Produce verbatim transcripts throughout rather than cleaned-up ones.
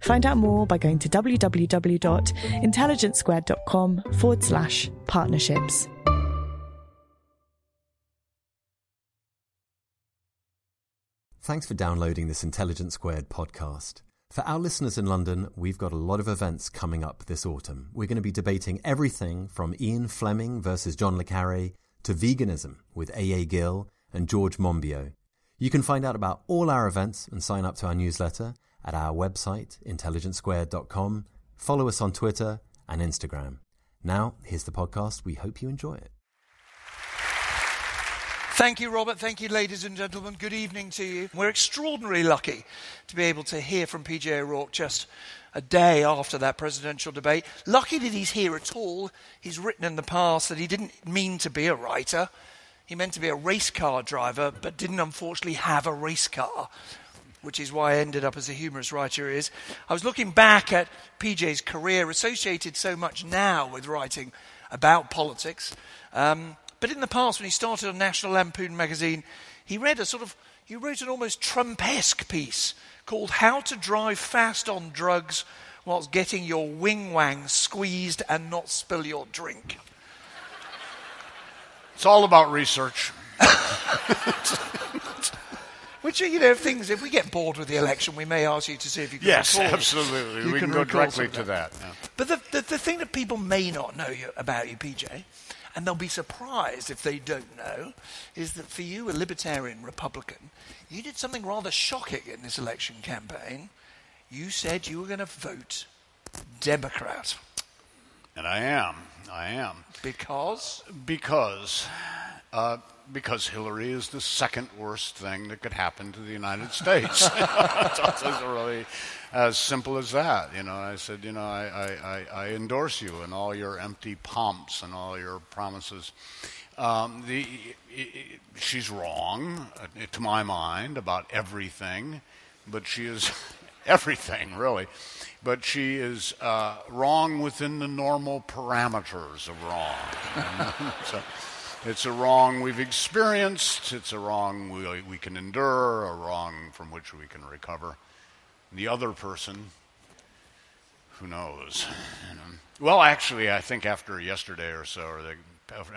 Find out more by going to www.intelligence squared dot com forward slash partnerships. Thanks for downloading this Intelligence Squared podcast. For our listeners in London, we've got a lot of events coming up this autumn. We're going to be debating everything from Ian Fleming versus John le Carré to veganism with A A. Gill and George Monbiot. You can find out about all our events and sign up to our newsletter at our website, intelligence squared dot com. Follow us on Twitter and Instagram. Now, here's the podcast. We hope you enjoy it. Thank you, Robert. Thank you, ladies and gentlemen. Good evening to you. We're extraordinarily lucky to be able to hear from P J O'Rourke just a day after that presidential debate. Lucky that he's here at all. He's written in the past that he didn't mean to be a writer. He meant to be a race car driver, but didn't unfortunately have a race car, which is why I ended up as a humorous writer is. I was looking back at P J's career, associated so much now with writing about politics. Um, but in the past, when he started on National Lampoon magazine, he read a sort of, he wrote an almost Trump-esque piece called How to Drive Fast on Drugs Whilst Getting Your Wing-wang Squeezed and Not Spill Your Drink. It's all about research. Which are, you know, things, if we get bored with the election, we may ask you to see if you can yes, recall. Yes, absolutely. You we can, can go directly to that. Yeah. But the, the the thing that people may not know you, about you, P J, and they'll be surprised if they don't know, is that for you, a libertarian Republican, you did something rather shocking in this election campaign. You said you were going to vote Democrat. And I am. I am. Because? Because... Uh, Because Hillary is the second worst thing that could happen to the United States. It's really as simple as that. You know, I said, you know, I, I, I endorse you and all your empty pomps and all your promises. Um, the, it, it, she's wrong, uh, to my mind, about everything, but she is everything, really. But she is uh, wrong within the normal parameters of wrong. so, It's a wrong we've experienced, it's a wrong we, we can endure, a wrong from which we can recover. And the other person, who knows? You know. Well, actually, I think after yesterday or so, or the,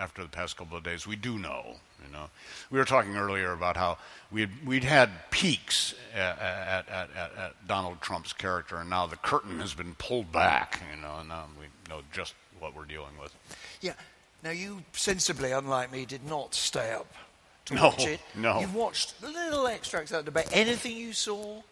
after the past couple of days, we do know. You know, we were talking earlier about how we'd, we'd had peaks at, at, at, at Donald Trump's character, and now the curtain has been pulled back, you know, and now we know just what we're dealing with. Yeah. Now, you sensibly, unlike me, did not stay up to no, watch it. No, no. You watched little extracts out of the debate. Anything you saw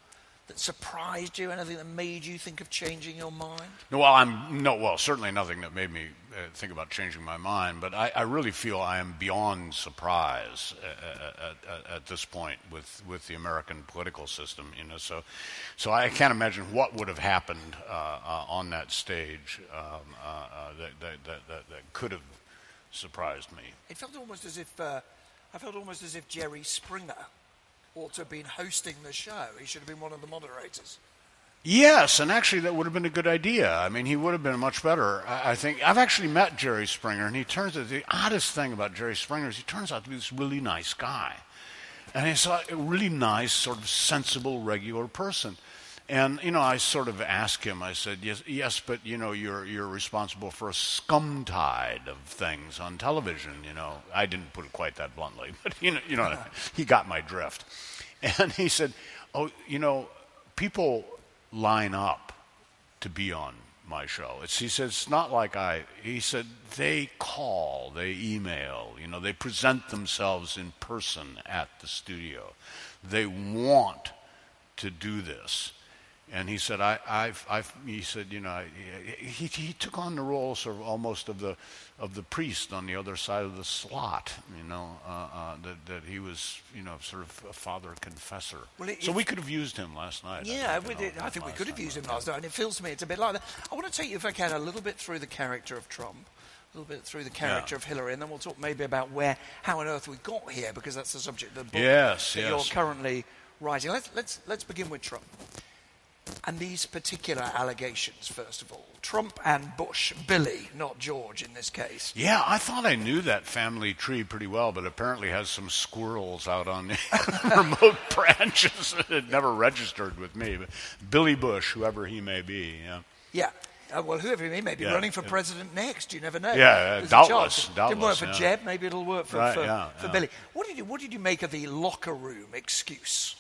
that surprised you? Anything that made you think of changing your mind? No, well, I'm no. Well, certainly nothing that made me uh, think about changing my mind. But I, I really feel I am beyond surprise at, at, at this point with, with the American political system. You know, so so I can't imagine what would have happened uh, uh, on that stage um, uh, uh, that, that, that, that, that could have surprised me. It felt almost as if uh, I felt almost as if Jerry Springer ought to have been hosting the show. He should have been one of the moderators. Yes, and actually that would have been a good idea. I mean, he would have been much better, I think. I've actually met Jerry Springer, and he turns out, the oddest thing about Jerry Springer is he turns out to be this really nice guy. And he's a really nice, sort of sensible, regular person. And, you know, I sort of asked him, I said, yes, yes, but, you know, you're you're responsible for a scum tide of things on television, you know. I didn't put it quite that bluntly, but, you know, you know, he got my drift. And he said, oh, you know, people line up to be on my show. It's, he said, it's not like I, he said, they call, they email, you know, they present themselves in person at the studio. They want to do this. And he said, I, I've, I've, he said, you know, I, he, he took on the role sort of almost of the, of the priest on the other side of the slot, you know, uh, uh, that, that he was, you know, sort of a father confessor. Well, it, so we could have used him last night. Yeah, I think, you know, it, I think we could have used him last night, and it feels to me it's a bit like that. I want to take you, if I can, a little bit through the character of Trump, a little bit through the character yeah. of Hillary, and then we'll talk maybe about where, how on earth we got here, because that's the subject of the book yes, that yes. you're currently writing. Let's, let's, let's begin with Trump. And these particular allegations, first of all. Trump and Bush, Billy, not George in this case. Yeah, I thought I knew that family tree pretty well, but apparently has some squirrels out on remote branches. It never registered with me. But Billy Bush, whoever he may be. Yeah. Yeah. Uh, well, whoever he may be, yeah, running for president next, you never know. Yeah, uh, doubtless, doubtless. Didn't work for yeah. Jeb, maybe it'll work for, right, for, yeah, for yeah. Billy. What did you, what did you make of the locker room excuse?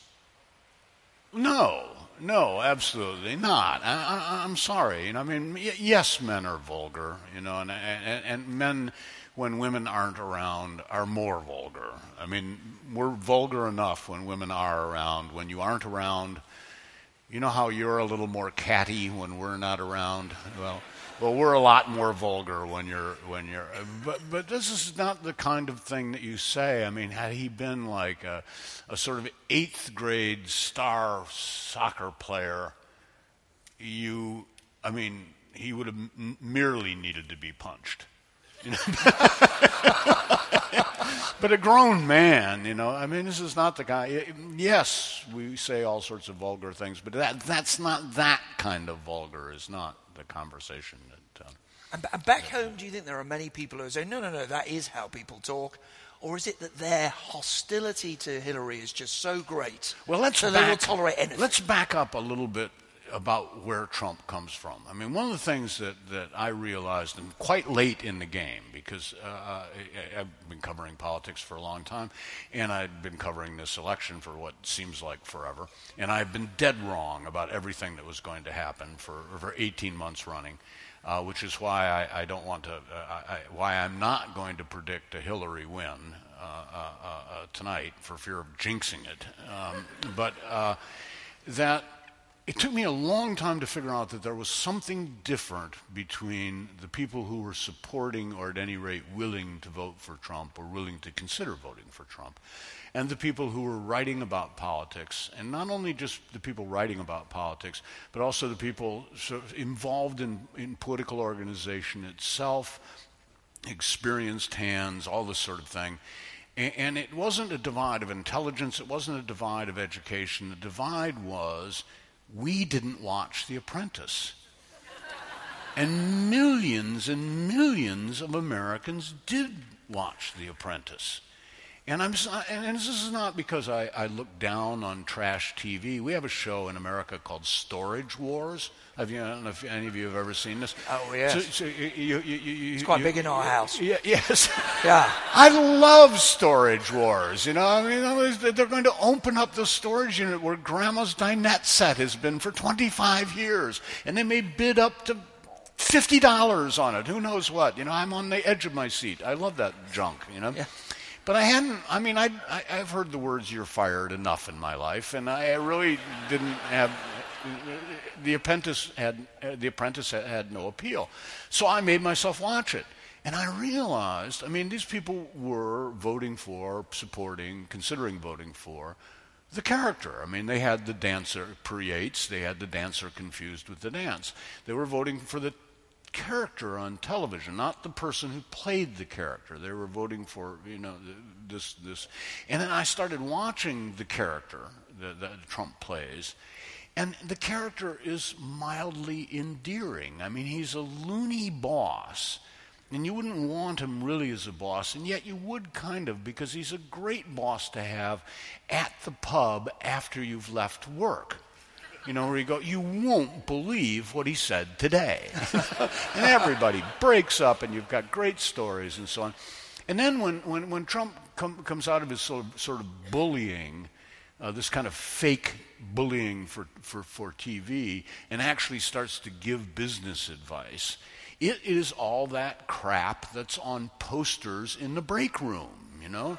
No, no, absolutely not. I, I, I'm sorry. You know, I mean, y- yes, men are vulgar, you know, and, and and men, when women aren't around, are more vulgar. I mean, we're vulgar enough when women are around. When you aren't around, you know how you're a little more catty when we're not around? Well, well, we're a lot more vulgar when you're when you're. But but this is not the kind of thing that you say. I mean, had he been like a, a sort of eighth grade star soccer player, you, I mean, he would have m- merely needed to be punched. You know? But a grown man, you know, I mean, this is not the guy. Yes, we say all sorts of vulgar things, but that that's not that kind of vulgar, is not the conversation. That, uh, and, and back that, home, do you think there are many people who say, no, no, no, that is how people talk? Or is it that their hostility to Hillary is just so great well, let's so back, they will tolerate anything? Let's back up a little bit about where Trump comes from. I mean, one of the things that, that I realized, and quite late in the game, because uh, I, I've been covering politics for a long time, and I'd been covering this election for what seems like forever, and I've been dead wrong about everything that was going to happen for, for eighteen months running, uh, which is why I, I don't want to, uh, I, why I'm not going to predict a Hillary win uh, uh, uh, tonight for fear of jinxing it. Um, but uh, that... It took me a long time to figure out that there was something different between the people who were supporting, or at any rate willing to vote for Trump, or willing to consider voting for Trump, and the people who were writing about politics, and not only just the people writing about politics, but also the people sort of involved in, in political organization itself, experienced hands, all this sort of thing. And it wasn't a divide of intelligence, it wasn't a divide of education. The divide was... we didn't watch The Apprentice. And millions and millions of Americans did watch The Apprentice. And I'm and this is not because I, I look down on trash T V. We have a show in America called Storage Wars. Have you, I don't know if any of you have ever seen this. Oh, yes. So, so you, you, you, it's quite you, big in our house. Yeah, yes. Yeah. I love Storage Wars. You know, I mean, they're going to open up the storage unit where Grandma's dinette set has been for twenty-five years. And they may bid up to fifty dollars on it. Who knows what? You know, I'm on the edge of my seat. I love that junk, you know. Yeah. But I hadn't, I mean, I, I, I've heard the words "you're fired" enough in my life, and I really didn't have, the apprentice had, the apprentice had, had no appeal. So I made myself watch it. And I realized, I mean, these people were voting for, supporting, considering voting for the character. I mean, they had the dancer, per Yates, they had the dancer confused with the dance. They were voting for the character on television, not the person who played the character. They were voting for, you know, this this. And then I started watching the character that, that Trump plays, And the character is mildly endearing. I mean, he's a loony boss, and you wouldn't want him really as a boss, and yet you would kind of, because he's a great boss to have at the pub after you've left work. You know, where you go, you won't believe what he said today. And everybody breaks up, and you've got great stories and so on. And then when, when, when Trump com- comes out of his sort of, sort of bullying, Uh, this kind of fake bullying for, for, for T V, and actually starts to give business advice, it is all that crap that's on posters in the break room, you know?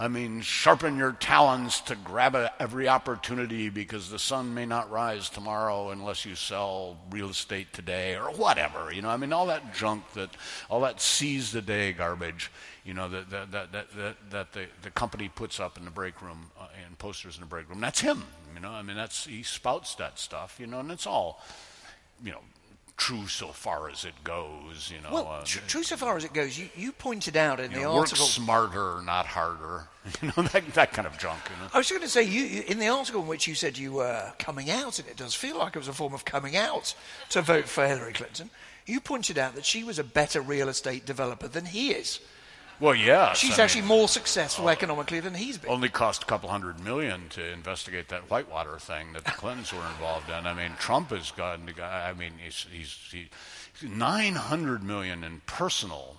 I mean, sharpen your talons to grab a, every opportunity because the sun may not rise tomorrow unless you sell real estate today or whatever, you know? I mean, all that junk, that all that seize the day garbage, you know, that that that that, that the, the company puts up in the break room uh, and posters in the break room. That's him, you know. I mean, that's he spouts that stuff, you know, and it's all, you know, true so far as it goes, you know. Well, uh, tr- true so far as it goes. You you pointed out in you the know, article, work smarter, not harder. You know, that that kind of junk. You know? I was going to say you, you in the article in which you said you were coming out, and it does feel like it was a form of coming out to vote for Hillary Clinton. You pointed out that she was a better real estate developer than he is. Well, yeah. She's I mean, actually more successful oh, economically than he's been. Only cost a couple hundred million to investigate that Whitewater thing that the Clintons were involved in. I mean, Trump has gotten the guy. I mean, he's, he's, he's nine hundred million in personal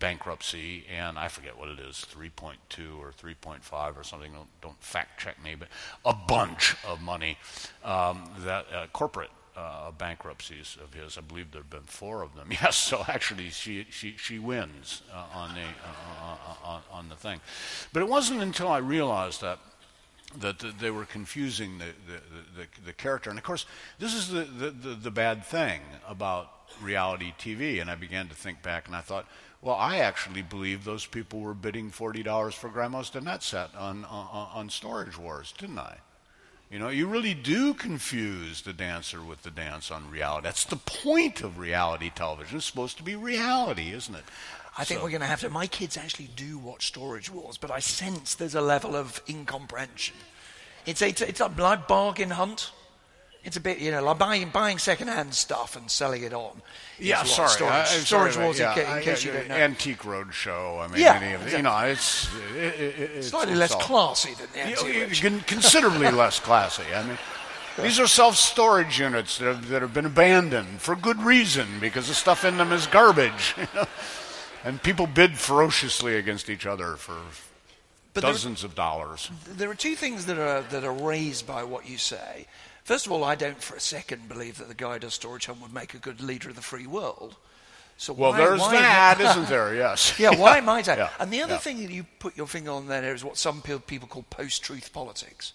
bankruptcy, and I forget what it is, three point two or three point five or something. Don't, don't fact check me, but a bunch of money um, that uh, corporate. Uh, bankruptcies of his. I believe there have been four of them. Yes, so actually she she, she wins uh, on the uh, uh, on, on the thing. But it wasn't until I realized that that the, they were confusing the the, the the character. And of course, this is the, the, the, the bad thing about reality T V. And I began to think back, and I thought, well, I actually believe those people were bidding forty dollars for Grandma's dinette set on, on on Storage Wars, didn't I? You know, you really do confuse the dancer with the dance on reality. That's the point of reality television. It's supposed to be reality, isn't it? I think so. We're going to have to... My kids actually do watch Storage Wars, but I sense there's a level of incomprehension. It's a, it's, a, it's a like bargain hunt. It's a bit, you know, like buying, buying second-hand stuff and selling it on. Yeah, sorry. Storage, I, storage sorry, Wars, yeah, in, ca- in I, case I, you I, don't know. Antique Roadshow, I mean, yeah, any of exactly. You know, it's... It, it, it's Slightly it's less all. classy than the Antique Roadshow. Considerably less classy. I mean, these are self-storage units that have, that have been abandoned for good reason, because the stuff in them is garbage. You know? And people bid ferociously against each other for but dozens are, of dollars. There are two things that are that are raised by what you say. First of all, I don't for a second believe that the guy who does Storage Home would make a good leader of the free world. So well, why, there's why that, ha- isn't there? Yes. Yeah, why might I? Yeah. And the other yeah. thing that you put your finger on there is what some people call post-truth politics,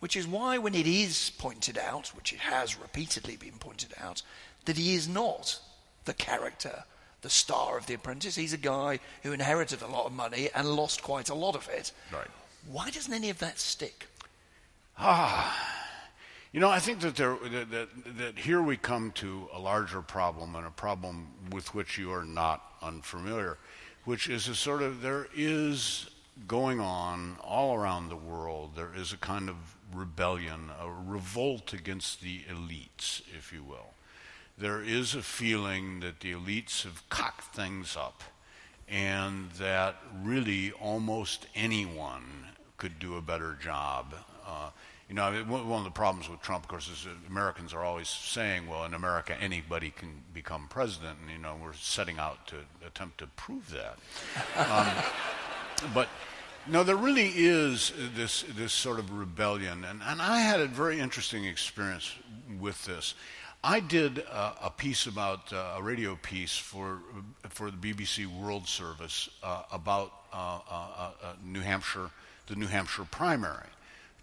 which is why when it is pointed out, which it has repeatedly been pointed out, that he is not the character, the star of The Apprentice. He's a guy who inherited a lot of money and lost quite a lot of it. Right. Why doesn't any of that stick? Ah... You know, I think that, there, that, that that here we come to a larger problem, and a problem with which you are not unfamiliar, which is a sort of, there is going on all around the world, there is a kind of rebellion, a revolt against the elites, if you will. There is a feeling that the elites have cocked things up, and that really almost anyone could do a better job. Uh, You know, one of the problems with Trump, of course, is that Americans are always saying, well, in America, anybody can become president. And, you know, we're setting out to attempt to prove that. um, but, no, there really is this this sort of rebellion. And, and I had a very interesting experience with this. I did a, a piece about, uh, a radio piece for for the B B C World Service uh, about uh, uh, uh, New Hampshire, the New Hampshire primary.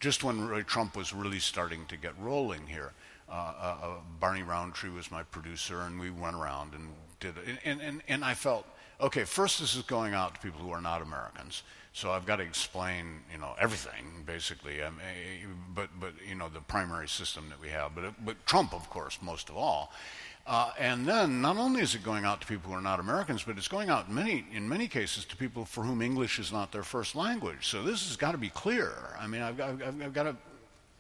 Just when Trump was really starting to get rolling here, uh, uh, Barney Roundtree was my producer, and we went around and did it. And, and, and I felt, okay, first this is going out to people who are not Americans, so I've got to explain, you know, everything basically. I mean, but but you know the primary system that we have, but but Trump, of course, most of all. Uh, and then not only is it going out to people who are not Americans, but it's going out many, in many cases to people for whom English is not their first language. So this has got to be clear. I mean, I've got, I've, I've got to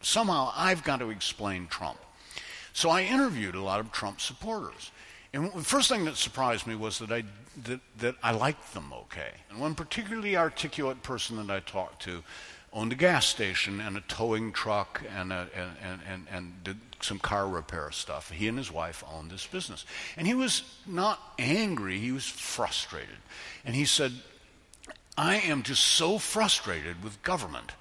somehow I've got to explain Trump. So I interviewed a lot of Trump supporters. And the first thing that surprised me was that I, that, that I liked them okay. And one particularly articulate person that I talked to owned a gas station and a towing truck and, a, and, and, and, and did some car repair stuff. He and his wife owned this business. And he was not angry, he was frustrated. And he said, I am just so frustrated with government.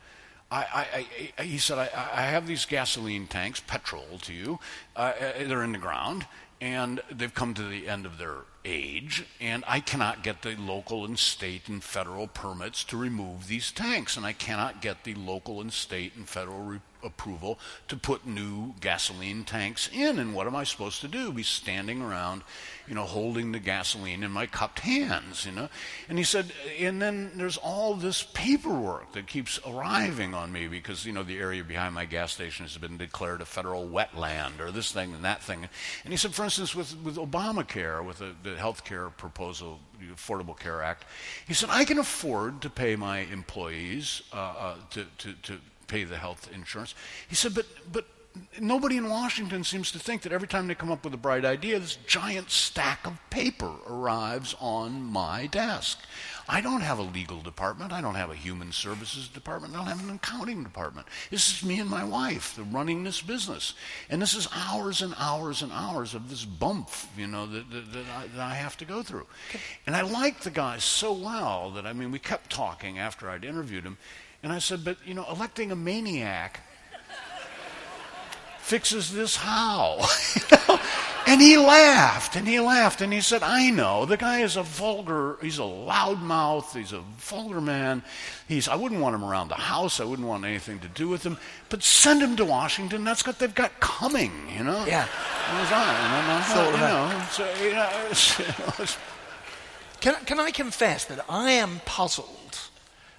I, I, I, he said, I, I have these gasoline tanks, petrol to you, uh, they're in the ground, and they've come to the end of their age, and I cannot get the local and state and federal permits to remove these tanks, and I cannot get the local and state and federal re- approval to put new gasoline tanks in, and what am I supposed to do? Be standing around, you know, holding the gasoline in my cupped hands, you know? And he said, and then there's all this paperwork that keeps arriving on me because, you know, the area behind my gas station has been declared a federal wetland or this thing and that thing. And he said, for instance, with, with Obamacare, with the, the health care proposal, the Affordable Care Act, he said, I can afford to pay my employees uh, uh, to, to, to pay the health insurance. He said, but but nobody in Washington seems to think that every time they come up with a bright idea, this giant stack of paper arrives on my desk. I don't have a legal department. I don't have a human services department. I don't have an accounting department. This is me and my wife running this business. And this is hours and hours and hours of this bump, you know, that, that, that, I, that I have to go through. Okay. And I liked the guy so well that, I mean, we kept talking after I'd interviewed him. And I said, but, you know, electing a maniac fixes this how? You know? And he laughed, and he laughed, and he said, I know, the guy is a vulgar, he's a loudmouth, he's a vulgar man. He's, I wouldn't want him around the house, I wouldn't want anything to do with him, but send him to Washington, that's what they've got coming, you know? Yeah. And he's on, and I'm so, you know, so, you know, it's, it's can, can I confess that I am puzzled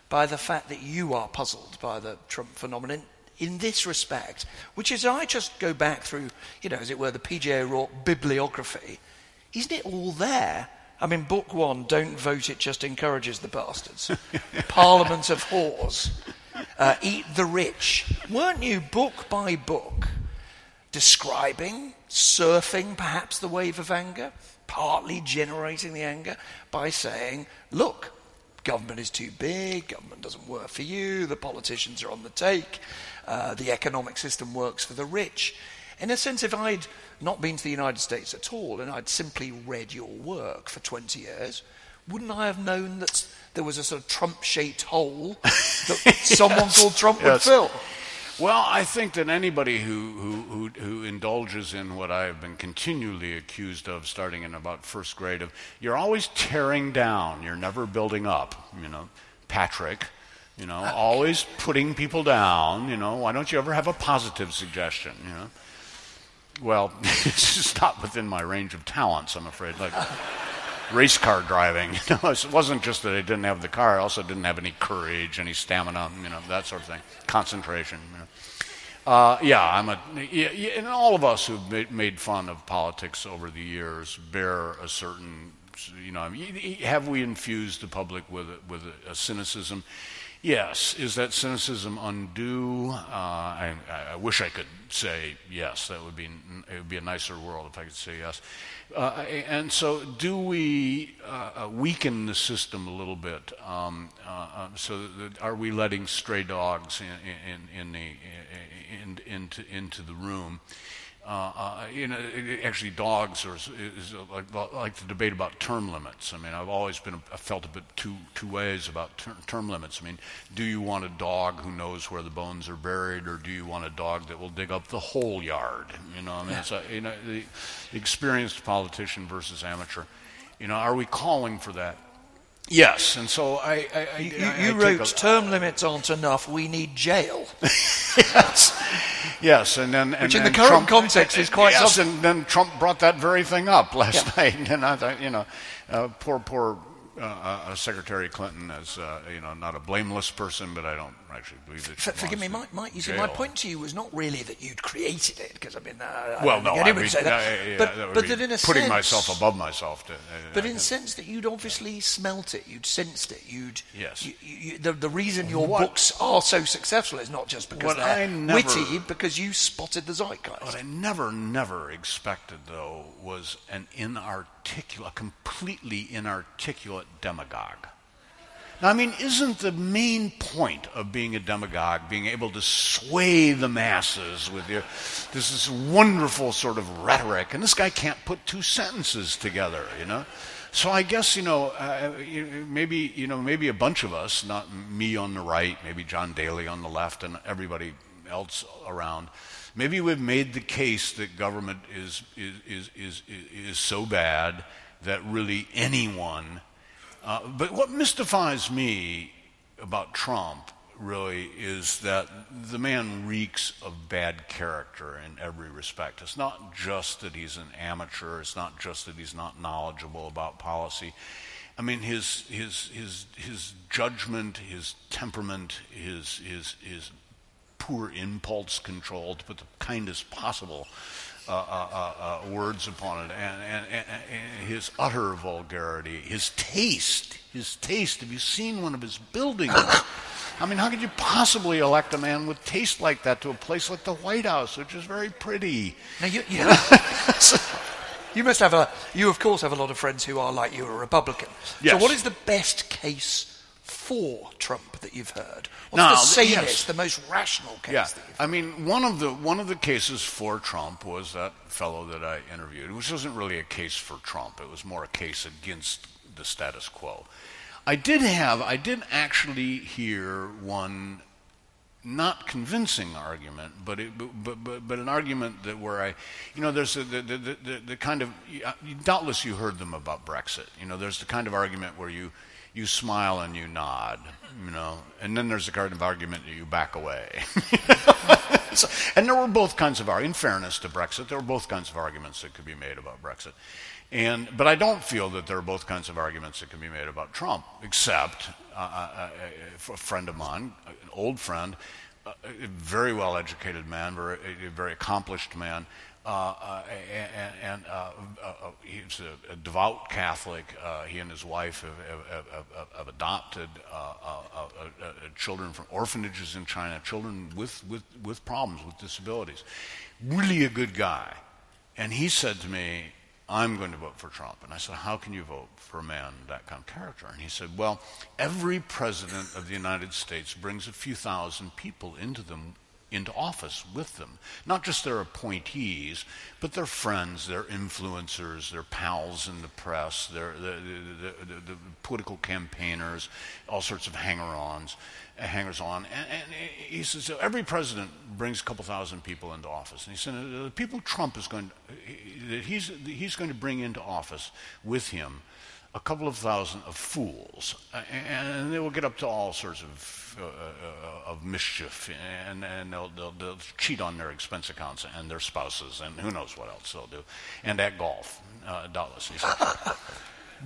by the fact that you are puzzled by the Trump phenomenon in this respect, which is I just go back through, you know, as it were, the P J O'Rourke bibliography. Isn't it all there? I mean, book one, Don't Vote, It Just Encourages the Bastards. Parliament of Whores. Uh, Eat the Rich. Weren't you, book by book, describing, surfing perhaps the wave of anger, partly generating the anger by saying, look, government is too big, government doesn't work for you, the politicians are on the take, uh, the economic system works for the rich. In a sense, if I'd not been to the United States at all and I'd simply read your work for twenty years, wouldn't I have known that there was a sort of Trump-shaped hole that yes, someone called Trump yes. would fill? Well, I think that anybody who, who, who, who indulges in what I have been continually accused of, starting in about first grade, of you're always tearing down, you're never building up, you know, Patrick, you know, always putting people down, you know, why don't you ever have a positive suggestion, you know? Well, it's just not within my range of talents, I'm afraid, like race car driving, you know, it wasn't just that I didn't have the car, I also didn't have any courage, any stamina, you know, that sort of thing, concentration, you know. Uh, yeah, I'm a, and all of us who've made fun of politics over the years bear a certain, you know, I mean, have we infused the public with a, with a, a cynicism? Yes. Is that cynicism undue? Uh, I, I wish I could say yes. That would be, it would be a nicer world if I could say yes. Uh, and so do we uh, weaken the system a little bit? Um, uh, so that are we letting stray dogs in, in, in the, in, into, into the room? Uh, uh, you know, it, actually, dogs are is like, like the debate about term limits. I mean, I've always been I felt a bit two two ways about ter- term limits. I mean, do you want a dog who knows where the bones are buried, or do you want a dog that will dig up the whole yard? You know, I mean, it's a, you know, the experienced politician versus amateur. You know, are we calling for that? Yes, and so I. I, I you I, you I wrote, a, term uh, limits aren't enough. We need jail. yes, yes, and then and, which in and the current Trump, context is quite. Yes, something. And then Trump brought that very thing up last yeah. night, and I thought, you know, uh, poor, poor uh, uh, Secretary Clinton is, uh, you know, not a blameless person, but I don't, actually believe that. For, forgive me, Mike. Mike, you see, my point to you was not really that you'd created it, because I mean, uh, I well, don't no, think anyone I mean, say that. No, yeah, but that, but that in a sense, putting myself above myself. To, uh, but in a sense that you'd obviously yeah. smelt it, you'd sensed it, you'd. Yes. You, you, the, the reason your what? books are so successful is not just because what they're never, witty, because you spotted the zeitgeist. What I never, never expected, though, was an inarticulate, a completely inarticulate demagogue. Now, I mean, isn't the main point of being a demagogue being able to sway the masses with your, this is wonderful sort of rhetoric? And this guy can't put two sentences together, you know. So I guess you know, uh, maybe you know, maybe a bunch of us, not me on the right, maybe John Daly on the left, and everybody else around. Maybe we've made the case that government is is is is is so bad that really anyone. Uh, but what mystifies me about Trump, really, is that the man reeks of bad character in every respect. It's not just that he's an amateur. It's not just that he's not knowledgeable about policy. I mean, his his his his judgment, his temperament, his his his poor impulse control, to put the kindest possible Uh, uh, uh, uh, words upon it, and, and, and, and his utter vulgarity, his taste, his taste. Have you seen one of his buildings? I mean, how could you possibly elect a man with taste like that to a place like the White House, which is very pretty? Now, you, you, you must have a, you of course have a lot of friends who are like you, a Republican. Yes. So what is the best case for Trump that you've heard? What's now, the sanest, yes. the most rational case yeah. that you've heard? I mean, one of the one of the cases for Trump was that fellow that I interviewed, which wasn't really a case for Trump. It was more a case against the status quo. I did have, I did actually hear one not convincing argument, but it, but, but but an argument that where I, you know, there's a, the, the, the, the kind of, doubtless you heard them about Brexit. You know, there's the kind of argument where you you smile and you nod, you know, and then there's the kind of argument that you back away. So, and there were both kinds of arguments. In fairness to Brexit, there were both kinds of arguments that could be made about Brexit. And but I don't feel that there are both kinds of arguments that can be made about Trump, except uh, a, a friend of mine, an old friend, a very well-educated man, very, a very accomplished man, Uh, uh, and, and uh, uh, he's a, a devout Catholic. Uh, he and his wife have, have, have, have adopted uh, uh, uh, uh, children from orphanages in China, children with, with, with problems, with disabilities. Really a good guy. And he said to me, "I'm going to vote for Trump." And I said, "How can you vote for a man of that kind of character?" And he said, "Well, every president of the United States brings a few thousand people into them into office with them, not just their appointees, but their friends, their influencers, their pals in the press, their the, the, the, the political campaigners, all sorts of hanger-ons, hangers-on." And, and he says, "So every president brings a couple thousand people into office." And he said, "The people Trump is going to, that he's he's going to bring into office with him, a couple of thousand of fools, and they will get up to all sorts of uh, of mischief, and, and they'll, they'll, they'll cheat on their expense accounts and their spouses, and who knows what else they'll do, and at golf, uh, dollars." He said.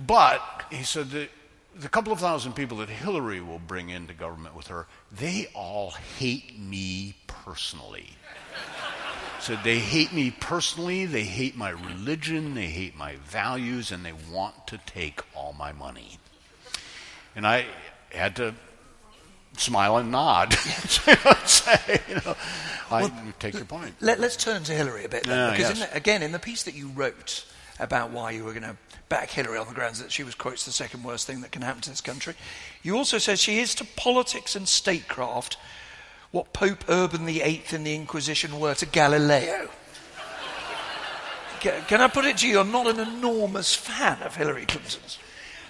But he said that the couple of thousand people that Hillary will bring into government with her, they all hate me personally. So they hate me personally, they hate my religion, they hate my values, and they want to take all my money. And I had to smile and nod. Say, you know, I well, take your point. Let, let's turn to Hillary a bit, then, uh, because yes. in the, again, in the piece that you wrote about why you were going to back Hillary on the grounds that she was, quotes, the second worst thing that can happen to this country, you also said she is to politics and statecraft what Pope Urban the Eighth and the Inquisition were to Galileo. Can I put it to you? I'm not an enormous fan of Hillary Clinton's.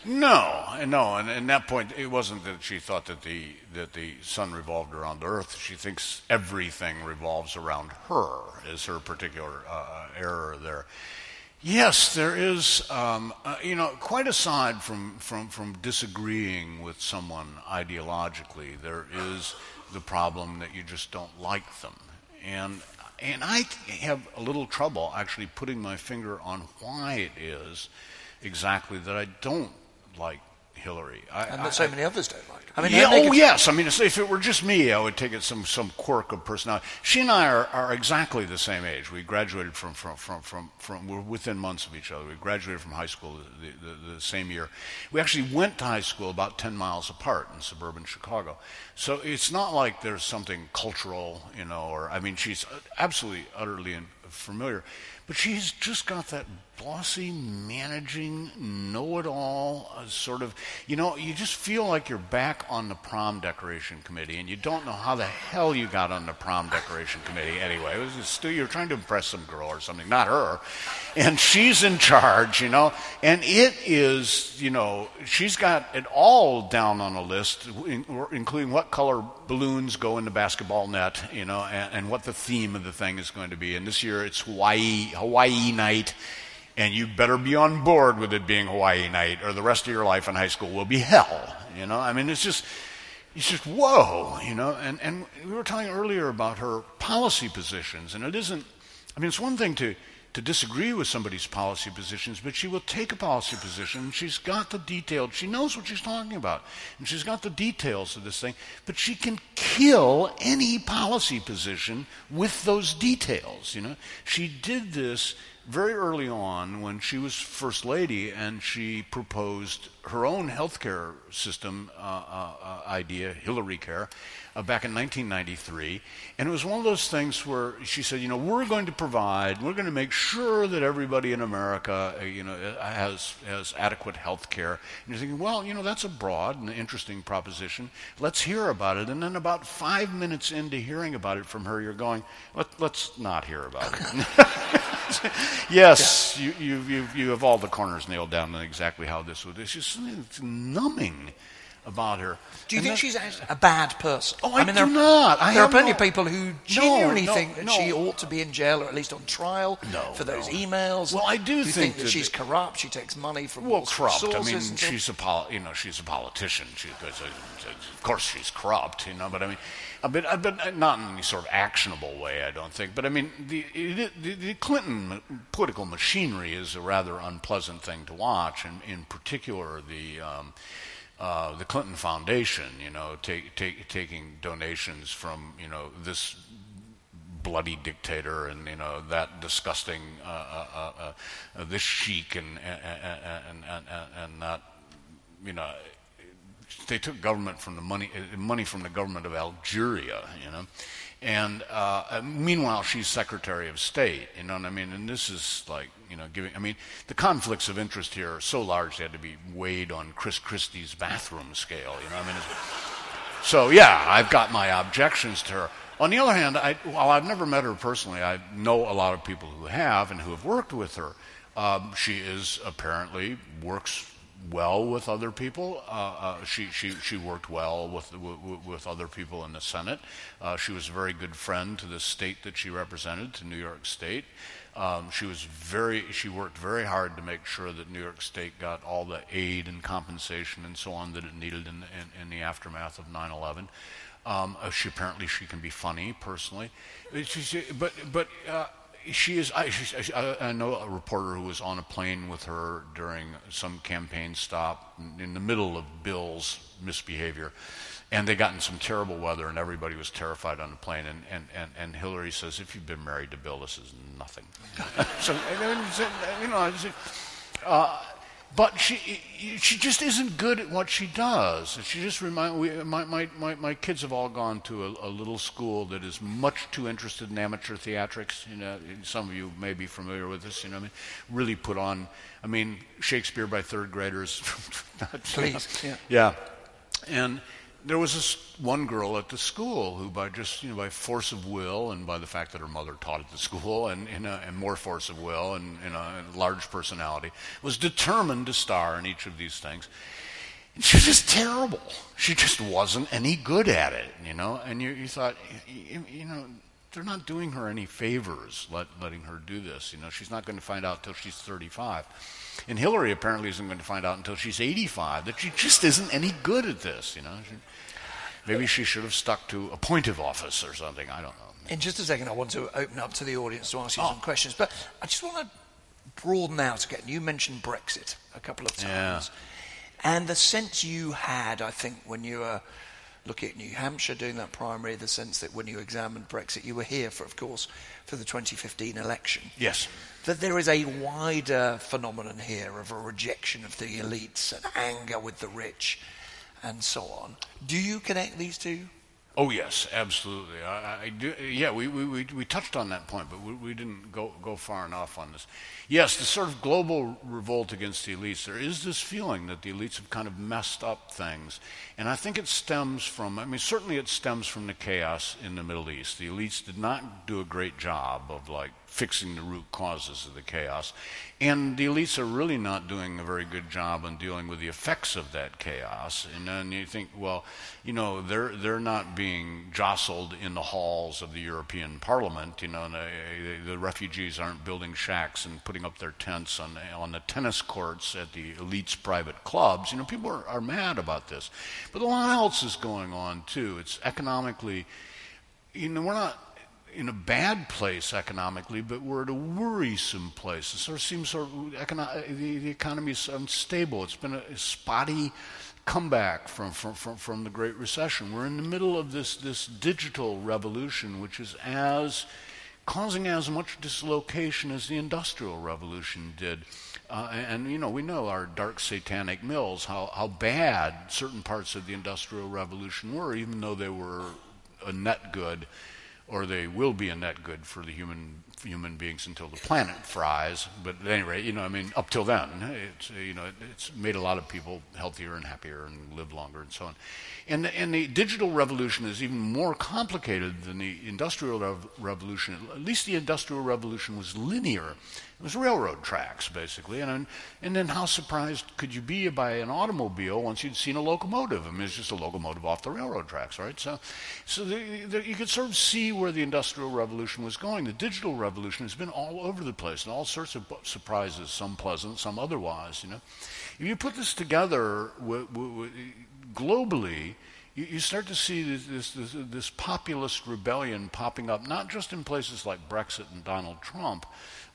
No, no. And at that point, it wasn't that she thought that the that the sun revolved around the earth. She thinks everything revolves around her. Is her particular uh, error there? Yes, there is, um, uh, you know, quite aside from, from, from disagreeing with someone ideologically, there is the problem that you just don't like them. And and I have a little trouble actually putting my finger on why it is exactly that I don't like Hillary. I, and I, so many others don't like her. I mean, yeah, oh, yes. I mean, if it were just me, I would take it some some quirk of personality. She and I are, are exactly the same age. We graduated from, from, from, from, from, we're within months of each other. We graduated from high school the, the, the same year. We actually went to high school about ten miles apart in suburban Chicago. So it's not like there's something cultural, you know, or, I mean, she's absolutely, utterly familiar. But she's just got that bossy, managing, know-it-all uh, sort of, you know, you just feel like you're back on the prom decoration committee, and you don't know how the hell you got on the prom decoration committee anyway. It was just, you're trying to impress some girl or something, not her. And she's in charge, you know, and it is, you know, she's got it all down on a list, including what color balloons go in the basketball net, you know, and, and what the theme of the thing is going to be. And this year it's Hawaii. Hawaii night, and you better be on board with it being Hawaii night, or the rest of your life in high school will be hell. You know, I mean, it's just, it's just whoa. You know, and and we were talking earlier about her policy positions, and it isn't. I mean, it's one thing to to disagree with somebody's policy positions, but she will take a policy position. And she's got the details. She knows what she's talking about, and she's got the details of this thing. But she can kill any policy position with those details. You know, she did this very early on when she was first lady, and she proposed her own healthcare system uh, uh, uh, idea, Hillary Care, uh, back in nineteen ninety-three. And it was one of those things where she said, you know, we're going to provide, we're going to make sure that everybody in America, uh, you know, has has adequate health care. And you're thinking, well, you know, that's a broad and interesting proposition. Let's hear about it. And then about five minutes into hearing about it from her, you're going, Let, let's not hear about it. Yes, yeah. you, you, you, you have all the corners nailed down on exactly how this would. It's just it's numbing about her. Do you and think she's a bad person? Oh, I, I mean, do there, not. I there are plenty no, of people who genuinely no, no, think that no. she ought to be in jail or at least on trial no, for those no. emails. Well, I do think, think that, that she's corrupt. She takes money from well, all corrupt. Sources. I mean, she's a poli- you know she's a politician. She, of course, she's corrupt. You know, but I mean. But, but not in any sort of actionable way, I don't think. But I mean, the, the, the Clinton political machinery is a rather unpleasant thing to watch, and in particular the um, uh, the Clinton Foundation, you know, take, take, taking donations from, you know, this bloody dictator and, you know, that disgusting uh, uh, uh, uh, this sheik and and and, and, and that, you know. They took government from the money, money from the government of Algeria, you know, and uh, meanwhile she's Secretary of State, you know what I mean. And this is like, you know, giving. I mean, the conflicts of interest here are so large they had to be weighed on Chris Christie's bathroom scale, you know. I mean, it's, so yeah, I've got my objections to her. On the other hand, I, while I've never met her personally, I know a lot of people who have and who have worked with her. Um, she is apparently works. well with other people. Uh, uh, she, she she worked well with, with with other people in the Senate. Uh, she was a very good friend to the state that she represented, to New York State. Um, she was very she worked very hard to make sure that New York State got all the aid and compensation and so on that it needed in in, in the aftermath of nine eleven. Um, she apparently she can be funny personally, she, she, but but. Uh, She is. I, she, I know a reporter who was on a plane with her during some campaign stop in the middle of Bill's misbehavior, and they got in some terrible weather, and everybody was terrified on the plane. And, and, and, and Hillary says, "If you've been married to Bill, this is nothing." So you know, uh, but she she just isn't good at what she does. She just remind we, my, my my my kids have all gone to a, a little school that is much too interested in amateur theatrics. You know, some of you may be familiar with this. You know, I mean, really put on. I mean, Shakespeare by third graders. Please, yeah. yeah. And there was this one girl at the school who, by just you know, by force of will and by the fact that her mother taught at the school, and you know, and more force of will and you know, and large personality, was determined to star in each of these things. And she was just terrible. She just wasn't any good at it, you know. And you, you thought, you, you know, they're not doing her any favors, let, letting her do this. You know, she's not going to find out till she's thirty-five. And Hillary apparently isn't going to find out until she's eighty-five that she just isn't any good at this, you know. She, Maybe she should have stuck to appointive office or something. I don't know. In just a second, I want to open up to the audience to ask you oh. some questions. But I just want to broaden out again. You mentioned Brexit a couple of times. And the sense you had, I think, when you were looking at New Hampshire doing that primary, the sense that when you examined Brexit, you were here, for, of course, for the twenty fifteen election. Yes. That there is a wider phenomenon here of a rejection of the elites and anger with the rich and so on. Do you connect these two? Oh, yes, absolutely. I, I do. Yeah, we, we, we, we touched on that point, but we, we didn't go, go far enough on this. Yes, the sort of global revolt against the elites, there is this feeling that the elites have kind of messed up things. And I think it stems from, I mean, certainly it stems from the chaos in the Middle East. The elites did not do a great job of, like, fixing the root causes of the chaos. And the elites are really not doing a very good job on dealing with the effects of that chaos. And then you think, well, you know, they're they're not being jostled in the halls of the European Parliament. You know, they, they, the refugees aren't building shacks and putting up their tents on, on the tennis courts at the elites' private clubs. You know, people are, are mad about this. But a lot else is going on, too. It's economically, you know, we're not in a bad place economically, but we're at a worrisome place. It sort of seems sort of econo- the, the economy is unstable. It's been a, a spotty comeback from, from, from, from the Great Recession. We're in the middle of this, this digital revolution, which is as causing as much dislocation as the Industrial Revolution did. Uh, and, you know, we know our dark satanic mills, how, how bad certain parts of the Industrial Revolution were, even though they were a net good, or they will be a net good for the human human beings until the planet fries. But at any rate, you know, I mean, up till then, it's, you know, it's made a lot of people healthier and happier and live longer and so on. And, and the digital revolution is even more complicated than the Industrial Rev- Revolution. At least the Industrial Revolution was linear. It was railroad tracks, basically. And, and then how surprised could you be by an automobile once you'd seen a locomotive? I mean, it's just a locomotive off the railroad tracks, right? So so the, the, you could sort of see where the Industrial Revolution was going. The digital revolution has been all over the place, and all sorts of surprises, some pleasant, some otherwise, you know. If you put this together w- w- globally, you start to see this, this, this, this populist rebellion popping up, not just in places like Brexit and Donald Trump,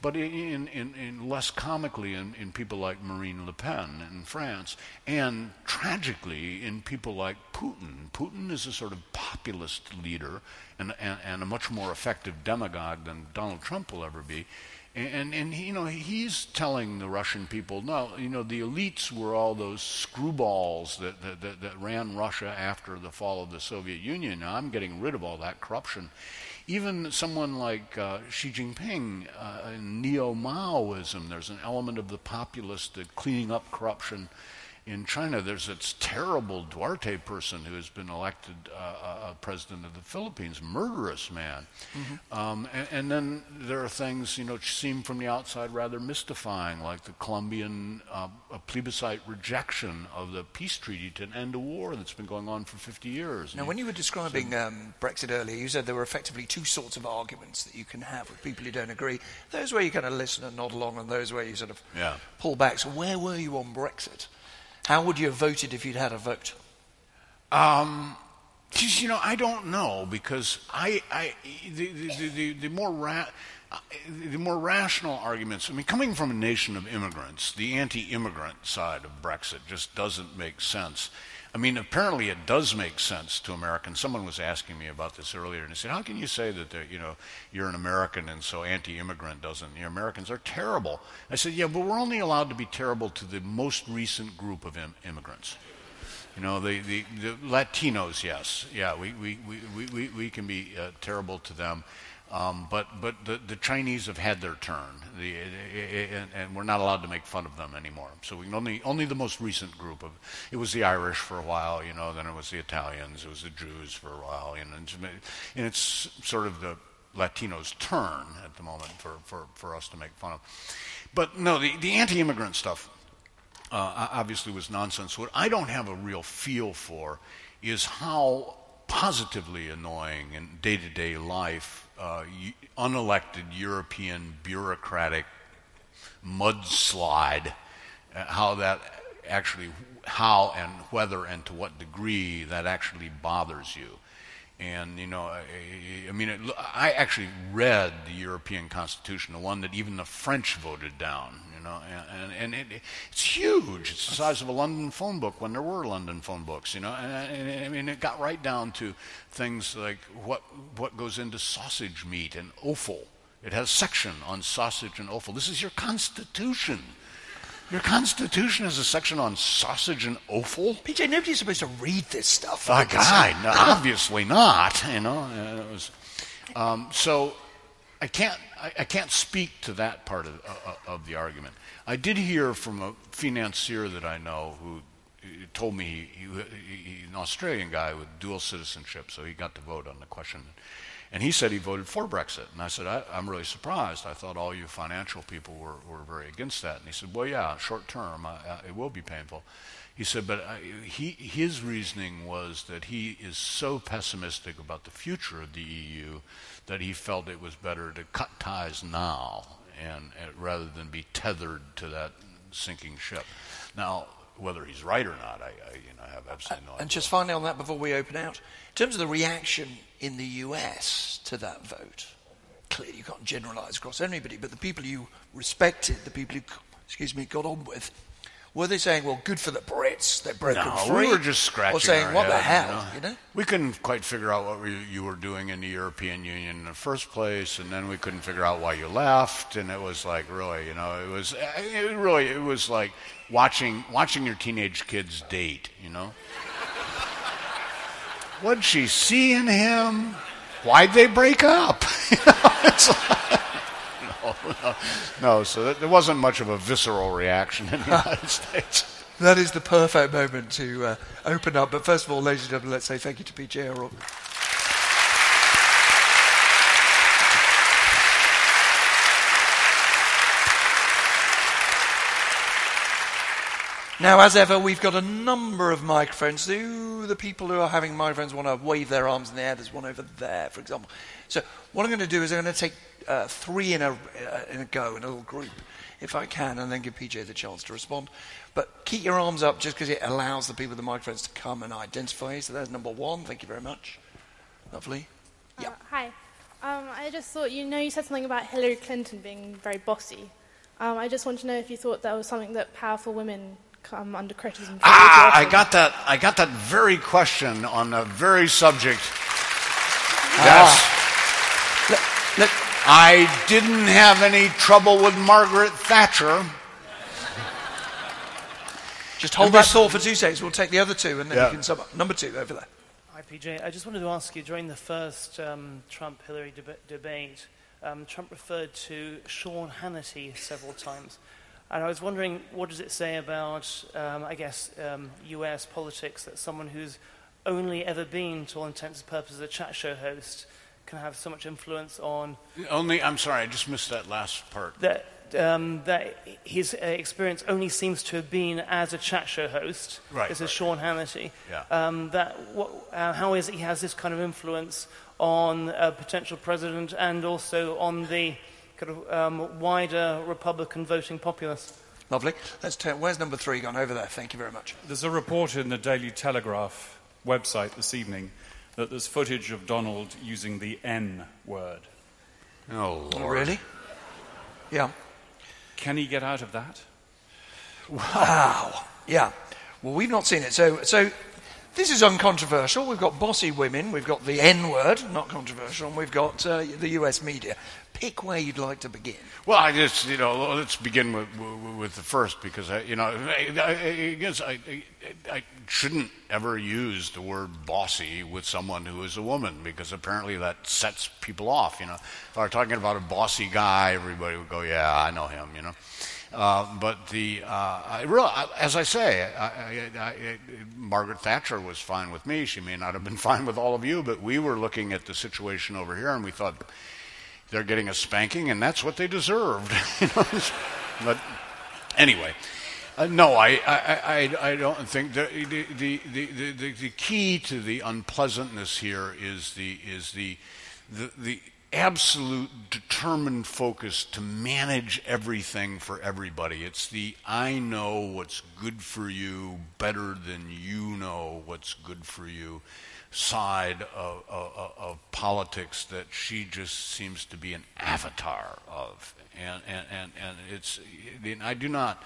but in, in, in less comically in, in people like Marine Le Pen in France, and tragically in people like Putin. Putin is a sort of populist leader and, and, and a much more effective demagogue than Donald Trump will ever be. And, and he, you know, he's telling the Russian people, no, you know, the elites were all those screwballs that, that, that, that ran Russia after the fall of the Soviet Union. Now I'm getting rid of all that corruption. Even someone like uh, Xi Jinping, uh, neo-Maoism, there's an element of the populist uh, cleaning up corruption in China. There's this terrible Duarte person who has been elected uh, uh, president of the Philippines, murderous man. Mm-hmm. Um, and, and then there are things, you know, which seem from the outside rather mystifying, like the Colombian uh, plebiscite rejection of the peace treaty to end a war that's been going on for fifty years. Now, you, when you were describing so, um, Brexit earlier, you said there were effectively two sorts of arguments that you can have with people who don't agree. Those where you kind of listen and nod along, and those where you sort of yeah. pull back. So where were you on Brexit? How would you have voted if you'd had a vote? Um, you know, I don't know, because I, I the, the, the, the more ra- the more rational arguments. I mean, coming from a nation of immigrants, the anti-immigrant side of Brexit just doesn't make sense. I mean, apparently it does make sense to Americans. Someone was asking me about this earlier, and he said, "How can you say that you know you're an American and so anti-immigrant doesn't? You know, Americans are terrible." I said, "Yeah, but we're only allowed to be terrible to the most recent group of im- immigrants. You know, the, the, the Latinos, yes, yeah, we we we we, we can be uh, terrible to them." Um, but but the, the Chinese have had their turn, the, and, and we're not allowed to make fun of them anymore. So we can only only the most recent group of it was the Irish for a while, you know. Then it was the Italians, it was the Jews for a while, you know. And it's sort of the Latinos' turn at the moment for, for, for us to make fun of. But no, the, the anti-immigrant stuff uh, obviously was nonsense. What I don't have a real feel for is how positively annoying in day-to-day life Uh, unelected European bureaucratic mudslide, uh, how that actually, how and whether and to what degree that actually bothers you. And, you know, I, I mean, it, I actually read the European Constitution, the one that even the French voted down, you know, and, and, and it, it's huge. It's the size of a London phone book when there were London phone books, you know, and, and I mean, it got right down to things like what what goes into sausage meat and offal. It has a section on sausage and offal. This is your Constitution. Your Constitution has a section on sausage and offal? P J, nobody's supposed to read this stuff. Oh, God, no, obviously not, you know. And it was, um, so I can't, I, I can't speak to that part of, uh, of the argument. I did hear from a financier that I know who told me, he, he, he, an Australian guy with dual citizenship, so he got to vote on the question. And he said he voted for Brexit. And I said, I, I'm really surprised. I thought all you financial people were, were very against that. And he said, well, yeah, short term, I, I, it will be painful. He said, but I, he, his reasoning was that he is so pessimistic about the future of the E U that he felt it was better to cut ties now and, and rather than be tethered to that sinking ship. Now, whether he's right or not, I, I you know, have absolutely no idea. And just finally on that before we open out, in terms of the reaction in the U S to that vote, clearly you can't generalise across anybody, but the people you respected, the people you, excuse me, got on with, were they saying, well, good for the Brits, they're broken no, free? No, we were just scratching our heads. Or saying, what head, the hell, you know? you know? We couldn't quite figure out what we, you were doing in the European Union in the first place, and then we couldn't figure out why you left, and it was like, really, you know, it was it really, it was like watching watching your teenage kids date, you know? What'd she see in him? Why'd they break up? you know, it's like, no, no, no, so that, there wasn't much of a visceral reaction in the United States. That is the perfect moment to uh, open up. But first of all, ladies and gentlemen, let's say thank you to P J O'Rourke. Now, as ever, we've got a number of microphones. Ooh, the people who are having microphones want to wave their arms in the air. There's one over there, for example. So what I'm going to do is I'm going to take uh, three in a, uh, in a go, in a little group, if I can, and then give P J the chance to respond. But keep your arms up just because it allows the people with the microphones to come and identify you. So that's number one. Thank you very much. Lovely. Uh, yeah. Hi. Um, I just thought, you know, you said something about Hillary Clinton being very bossy. Um, I just want to know if you thought that was something that powerful women come under criticism. Ah, I got that. I got that very question on the very subject. Yes. Ah. Look, look. I didn't have any trouble with Margaret Thatcher. Just hold that thought for two seconds. We'll take the other two, and then yeah. you can sum up. Number two over there. Hi, P J. I just wanted to ask you during the first um, Trump-Hillary deb- debate, um, Trump referred to Sean Hannity several times. And I was wondering, what does it say about, um, I guess, um, U S politics that someone who's only ever been, to all intents and purposes, a chat show host can have so much influence on... Only, I'm sorry, I just missed that last part. That, um, that his experience only seems to have been as a chat show host. Right. This right. is Sean Hannity. Yeah. Um, that what, uh, how is it he has this kind of influence on a potential president and also on the... Um, wider Republican voting populace. Lovely. Let's turn. Where's number three gone? Over there. Thank you very much. There's a report in the Daily Telegraph website this evening that there's footage of Donald using the N word. Oh, Lord. Oh, really? Yeah. Can he get out of that? Wow. Yeah. Well, we've not seen it. So, so this is uncontroversial. We've got bossy women. We've got the N word, not controversial, and we've got uh, the U S media. Pick where you'd like to begin. Well, I just, you know, let's begin with with the first because, I, you know, I, I guess I, I shouldn't ever use the word bossy with someone who is a woman because apparently that sets people off, you know. If I were talking about a bossy guy, everybody would go, yeah, I know him, you know. Uh, but the, uh, I really, as I say, I, I, I, I, Margaret Thatcher was fine with me. She may not have been fine with all of you, but we were looking at the situation over here and we thought, they're getting a spanking, and that's what they deserved. But anyway, uh, no, I, I, I, I don't think the the, the the the the key to the unpleasantness here is the is the the the absolute determined focus to manage everything for everybody. It's the I know what's good for you better than you know what's good for you side of, of, of politics that she just seems to be an avatar of. And and, and, and it's, I do not,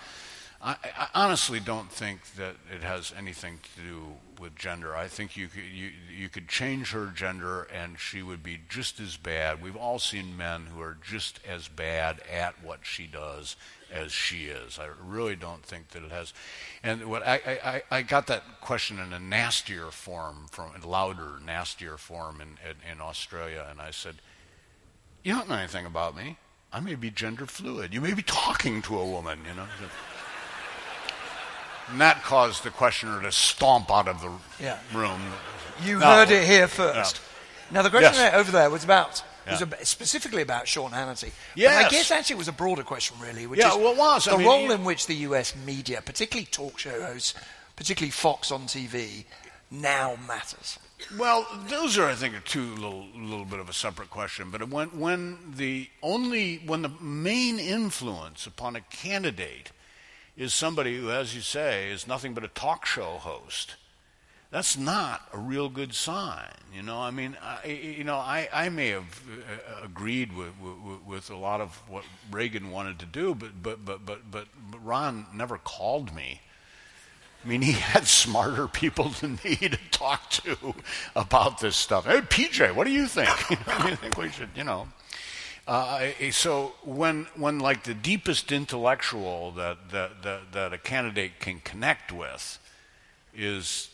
I, I honestly don't think that it has anything to do with gender. I think you could, you, you could change her gender and she would be just as bad. We've all seen men who are just as bad at what she does as she is. I really don't think that it has. And what I, I, I got that question in a nastier form, from a louder, nastier form in, in, in Australia, and I said, you don't know anything about me. I may be gender fluid. You may be talking to a woman, you know. And that caused the questioner to stomp out of the yeah. room. You no. heard it here first. No. Now, the question yes. over there was about, yeah. was about, specifically about Sean Hannity. Yes. But I guess actually it was a broader question, really, which yeah, is well, it was. the I mean, role in which the U S media, particularly talk show hosts, particularly Fox on T V, now matters. Well, those are, I think, two little, little bit of a separate question. But when, when the only, when the main influence upon a candidate is somebody who, as you say, is nothing but a talk show host, that's not a real good sign. You know, I mean, I, you know, I, I may have agreed with, with with a lot of what Reagan wanted to do, but but but but but Ron never called me. I mean, he had smarter people than me to talk to about this stuff. Hey, P J, what do you think? I think we should, you know. Uh, so when when like the deepest intellectual that, that that that a candidate can connect with is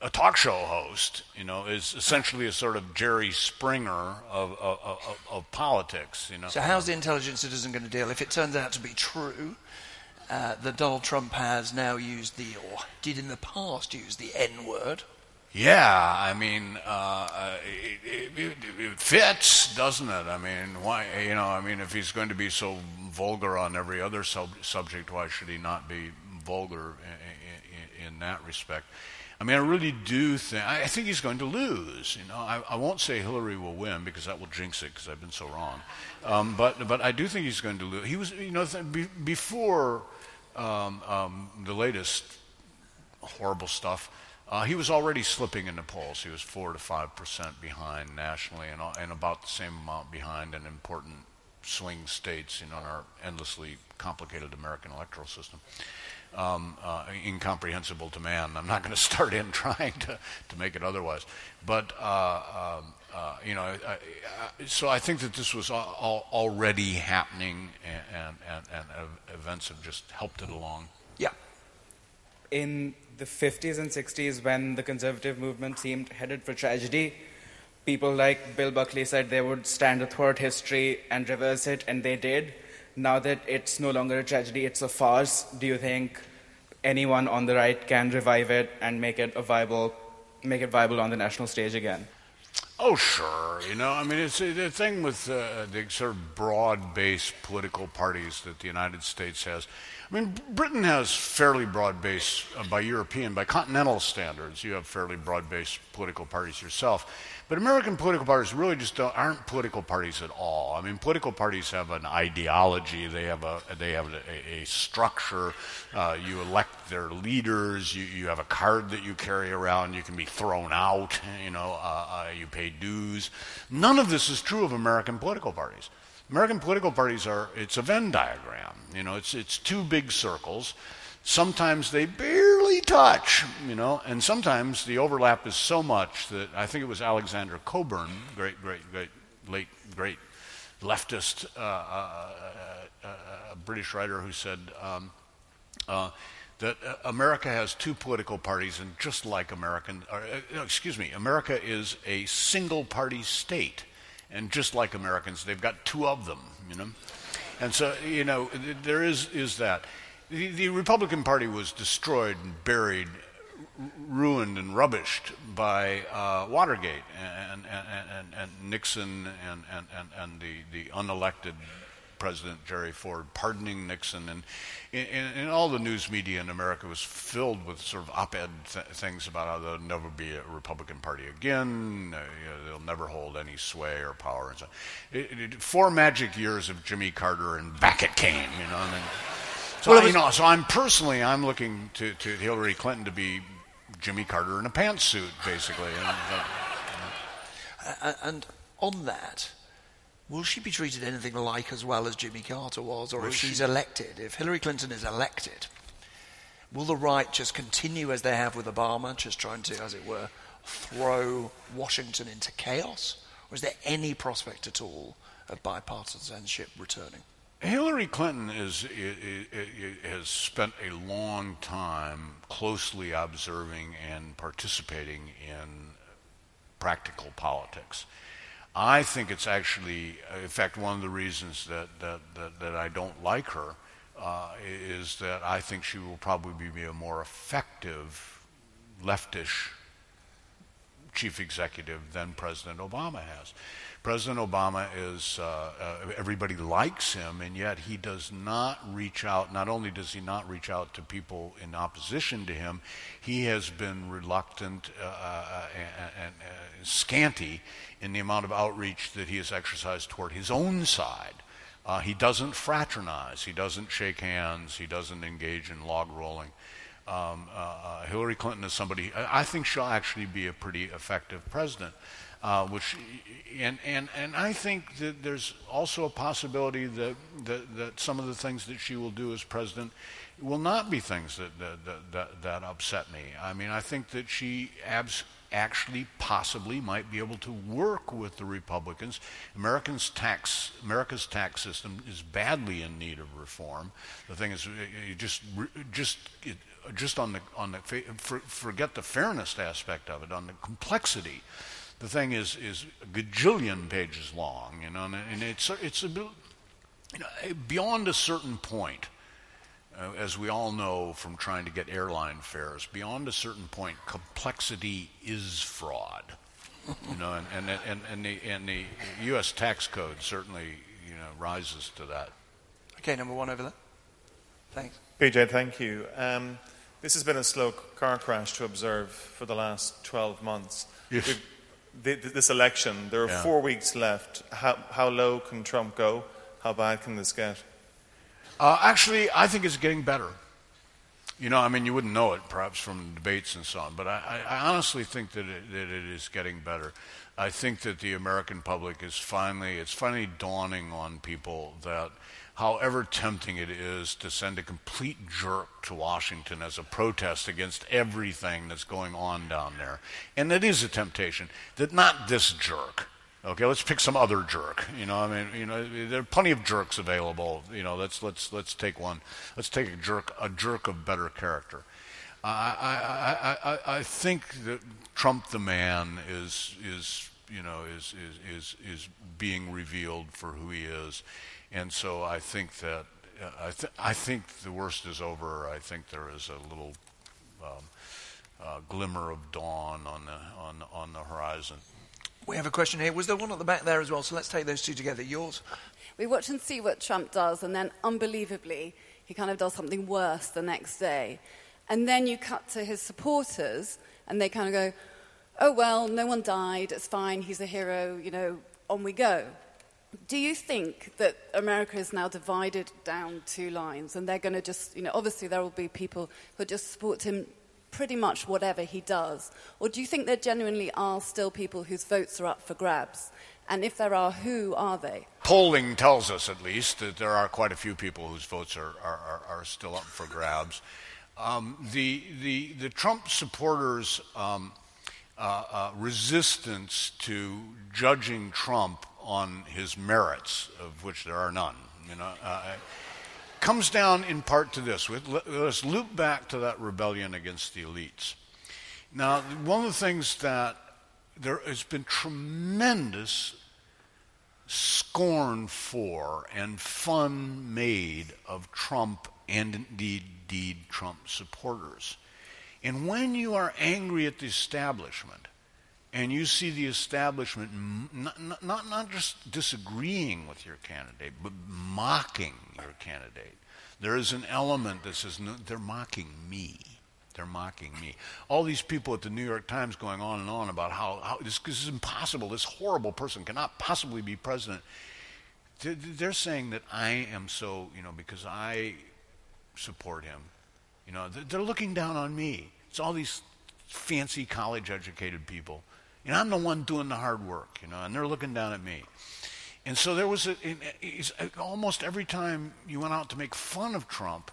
a talk show host, you know, is essentially a sort of Jerry Springer of of, of, of politics, you know. So how's the intelligence citizen going to deal if it turns out to be true uh, that Donald Trump has now used the, or did in the past use the N-word? Yeah, I mean, uh, it, it, it fits, doesn't it? I mean, why? You know, I mean, if he's going to be so vulgar on every other sub- subject, why should he not be vulgar in, in, in that respect? I mean, I really do think. I think he's going to lose. You know, I, I won't say Hillary will win because that will jinx it. Because I've been so wrong. Um, but but I do think he's going to lose. He was, you know, th- before um, um, the latest horrible stuff. Uh, he was already slipping in the polls. He was four to five percent behind nationally, and, and about the same amount behind in important swing states, you know, in our endlessly complicated American electoral system. Um, uh, incomprehensible to man. I'm not going to start in trying to, to make it otherwise. But uh, um, uh, you know, I, I, so I think that this was all, all already happening, and, and, and, and events have just helped it along. Yeah. In the fifties and sixties, when the conservative movement seemed headed for tragedy, people like Bill Buckley said they would stand athwart history and reverse it, and they did. Now that it's no longer a tragedy, it's a farce, do you think anyone on the right can revive it and make it a viable, make it viable on the national stage again? Oh, sure. You know, I mean, it's uh, the thing with uh, the sort of broad-based political parties that the United States has. I mean, Britain has fairly broad-based, uh, by European, by continental standards, you have fairly broad-based political parties yourself. But American political parties really just don't, aren't political parties at all. I mean, political parties have an ideology. They have a they have a, a structure. Uh, you elect their leaders. You, you have a card that you carry around. You can be thrown out. You know, uh, uh, you pay dues. None of this is true of American political parties. American political parties are, it's a Venn diagram. You know, it's it's two big circles. Sometimes they barely touch, you know, and sometimes the overlap is so much that I think it was Alexander Coburn, great, great, great, late, great leftist uh, uh, uh, uh, British writer who said um, uh, that America has two political parties, and just like American, or, uh, excuse me, America is a single-party state. And just like Americans, they've got two of them, you know. And so, you know, there is is that. The, the Republican Party was destroyed and buried, r- ruined and rubbished by uh, Watergate and, and, and, and Nixon and, and, and the, the unelected President Jerry Ford pardoning Nixon, and and, and all the news media in America was filled with sort of op-ed th- things about how there'll never be a Republican Party again, uh, you know, they'll never hold any sway or power, and so it, it, four magic years of Jimmy Carter and back it came, you know. And then, so well, I, you know, so I'm personally I'm looking to, to Hillary Clinton to be Jimmy Carter in a pantsuit, basically. And, uh, uh, and on that, will she be treated anything like as well as Jimmy Carter was, or if she's elected? If Hillary Clinton is elected, will the right just continue as they have with Obama, just trying to, as it were, throw Washington into chaos? Or is there any prospect at all of bipartisanship returning? Hillary Clinton is, is, is, has spent a long time closely observing and participating in practical politics. I think it's actually, in fact, one of the reasons that that, that, that I don't like her uh, is that I think she will probably be a more effective leftish chief executive than President Obama has. President Obama is, uh, uh, everybody likes him, and yet he does not reach out, not only does he not reach out to people in opposition to him, he has been reluctant uh, and, and, and scanty in the amount of outreach that he has exercised toward his own side. Uh, he doesn't fraternize, he doesn't shake hands, he doesn't engage in log rolling. Um, uh, Hillary Clinton is somebody, I think she'll actually be a pretty effective president. Uh, which and, and and I think that there's also a possibility that, that that some of the things that she will do as president will not be things that that that, that upset me. I mean, I think that she abs- actually possibly might be able to work with the Republicans. Americans tax America's tax system is badly in need of reform. The thing is, it just just. It, just on the on the for, forget the fairness aspect of it, on the complexity. The thing is, is a gajillion pages long, you know, and, and it's it's a, you know, beyond a certain point, uh, as we all know from trying to get airline fares. Beyond a certain point, complexity is fraud, you know, and and and, and the and the U S tax code certainly, you know, rises to that. Okay, number one over there. Thanks, P J. Thank you. Um, this has been a slow car crash to observe for the last twelve months. Yes. We've The, this election, there are yeah. four weeks left. How, how low can Trump go? How bad can this get? Uh, actually, I think it's getting better. You know, I mean, you wouldn't know it perhaps from debates and so on, but I, I honestly think that it, that it is getting better. I think that the American public is finally, it's finally dawning on people that however tempting it is to send a complete jerk to Washington as a protest against everything that's going on down there, and that is a temptation, that not this jerk. Okay, let's pick some other jerk. You know, I mean, you know, there are plenty of jerks available. You know, let's let's let's take one. Let's take a jerk, a jerk of better character. I I I, I think that Trump the man is is you know is is is is being revealed for who he is. And so I think that uh, I, th- I think the worst is over. I think there is a little um, uh, glimmer of dawn on the on on the horizon. We have a question here. Was there one at the back there as well? So let's take those two together. Yours. We watch and see what Trump does, and then unbelievably, he kind of does something worse the next day. And then you cut to his supporters, and they kind of go, "Oh well, no one died. It's fine. He's a hero. You know, on we go." Do you think that America is now divided down two lines and they're going to just, you know, obviously there will be people who just support him pretty much whatever he does? Or do you think there genuinely are still people whose votes are up for grabs? And if there are, who are they? Polling tells us, at least, that there are quite a few people whose votes are, are, are still up for grabs. Um, the, the, the Trump supporters' um, uh, uh, resistance to judging Trump on his merits, of which there are none, you know, uh, comes down in part to this. Let's loop back to that rebellion against the elites. Now, one of the things that there has been tremendous scorn for and fun made of Trump and indeed, indeed Trump supporters. And when you are angry at the establishment, and you see the establishment not, not, not just disagreeing with your candidate, but mocking your candidate, there is an element that says, no, they're mocking me. They're mocking me. All these people at the New York Times going on and on about how, how this, this is impossible. This horrible person cannot possibly be president. They're, they're saying that I am so, you know, because I support him. You know, they're looking down on me. It's all these fancy college-educated people. And I'm the one doing the hard work, you know, and they're looking down at me. And so there was a, it's almost every time you went out to make fun of Trump,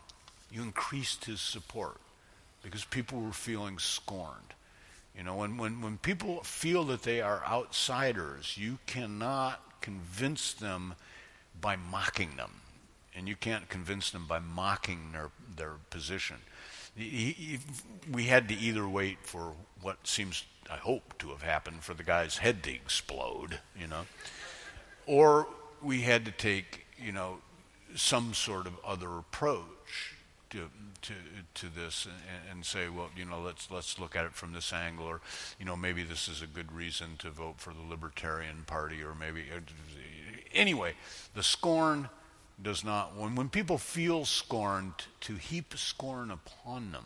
you increased his support because people were feeling scorned. You know, when, when, when people feel that they are outsiders, you cannot convince them by mocking them. And you can't convince them by mocking their, their position. We had to either wait for what seems, I hope, to have happened for the guy's head to explode, you know, or we had to take, you know, some sort of other approach to to to this and, and say, well, you know, let's let's look at it from this angle, or, you know, maybe this is a good reason to vote for the Libertarian Party, or maybe anyway, the scorn. Does not when when people feel scorned, to heap scorn upon them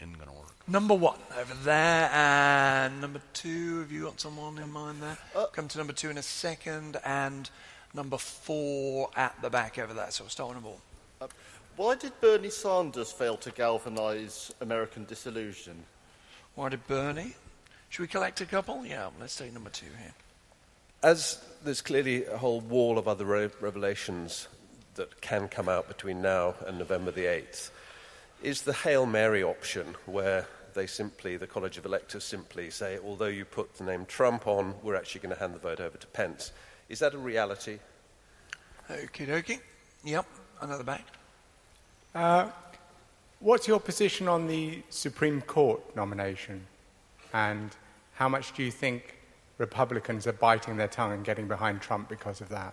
isn't going to work. Number one over there, and number two. Have you got someone in mind there? Uh, Come to number two in a second, and number four at the back over there. So we'll start with number one. Uh, why did Bernie Sanders fail to galvanise American disillusion? Why did Bernie? Should we collect a couple? Yeah, let's take number two here. As there's clearly a whole wall of other re- revelations that can come out between now and November the eighth, is the Hail Mary option where they simply, the College of Electors simply say, although you put the name Trump on, we're actually going to hand the vote over to Pence. Is that a reality? Okie dokie. Yep, another back. Uh, what's your position on the Supreme Court nomination? And how much do you think Republicans are biting their tongue and getting behind Trump because of that?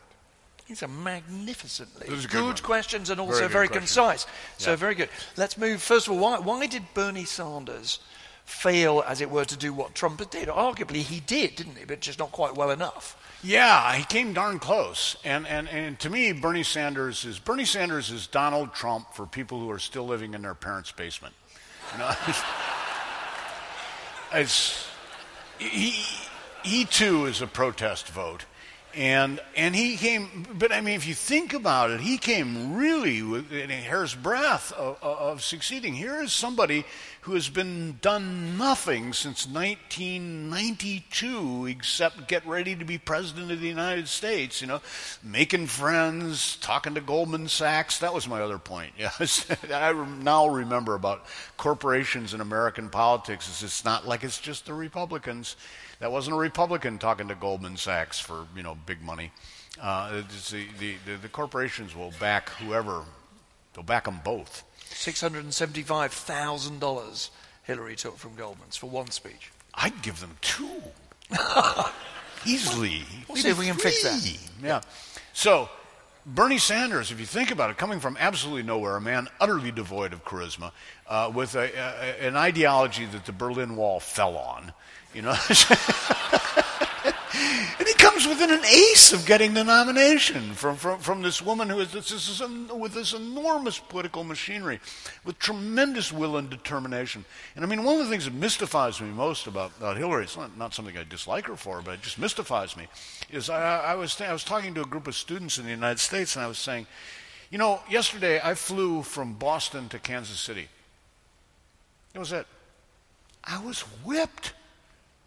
These are magnificently good, good questions and also very, very concise. So yeah. Very good. Let's move, first of all, why, why did Bernie Sanders fail, as it were, to do what Trump did? Arguably he did, didn't he? But just not quite well enough. Yeah, he came darn close. And, and, and to me, Bernie Sanders is Bernie Sanders is Donald Trump for people who are still living in their parents' basement. You know, it's, it's he... He, too, is a protest vote. And and he came, but I mean, if you think about it, he came really within a hair's breadth of, of succeeding. Here is somebody who has been done nothing since nineteen ninety-two except get ready to be president of the United States, you know, making friends, talking to Goldman Sachs. That was my other point. Yeah, I now remember about corporations in American politics. Is it's not like it's just the Republicans. That wasn't a Republican talking to Goldman Sachs for, you know, big money. Uh, the, the, the, the corporations will back whoever. They'll back them both. six hundred seventy-five thousand dollars Hillary took from Goldman's for one speech. I'd give them two. Easily. We'll see if we can fix that. Yeah. So Bernie Sanders, if you think about it, coming from absolutely nowhere, a man utterly devoid of charisma, uh, with a, a, an ideology that the Berlin Wall fell on, you know, and he comes within an ace of getting the nomination from from, from this woman who is this, this is um, with this enormous political machinery, with tremendous will and determination. And I mean, one of the things that mystifies me most about, about Hillary, it's not, not something I dislike her for, but it just mystifies me, is I, I was th- I was talking to a group of students in the United States, and I was saying, you know, yesterday I flew from Boston to Kansas City. That was it. I was whipped.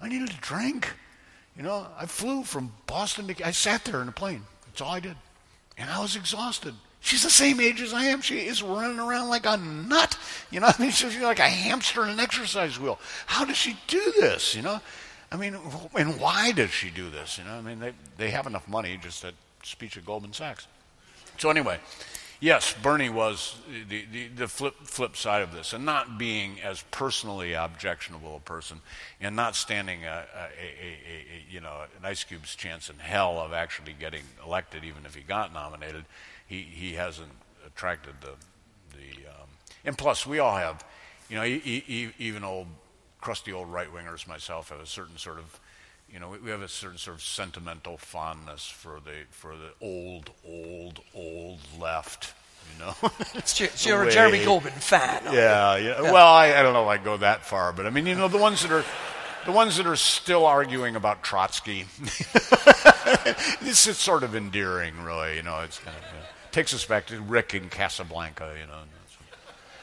I needed a drink. You know, I flew from Boston to... I sat there in a plane. That's all I did. And I was exhausted. She's the same age as I am. She is running around like a nut. You know what I mean? She's like a hamster in an exercise wheel. How does she do this, you know? I mean, and why does she do this, you know? I mean, they, they have enough money, just that speech of Goldman Sachs. So anyway... Yes, Bernie was the, the, the flip flip side of this, and not being as personally objectionable a person, and not standing a, a, a, a you know an ice cube's chance in hell of actually getting elected, even if he got nominated. He he hasn't attracted the the, um, and plus we all have, you know, e- e- even old crusty old right-wingers myself have a certain sort of, you know, we have a certain sort of sentimental fondness for the for the old, old, old left. You know, so you're way, a Jeremy Corbyn fan. Yeah, yeah, yeah. Well, I, I don't know if I go that far, but I mean, you know, the ones that are, the ones that are still arguing about Trotsky. This is sort of endearing, really. You know, it's kind of yeah. takes us back to Rick in Casablanca. You know.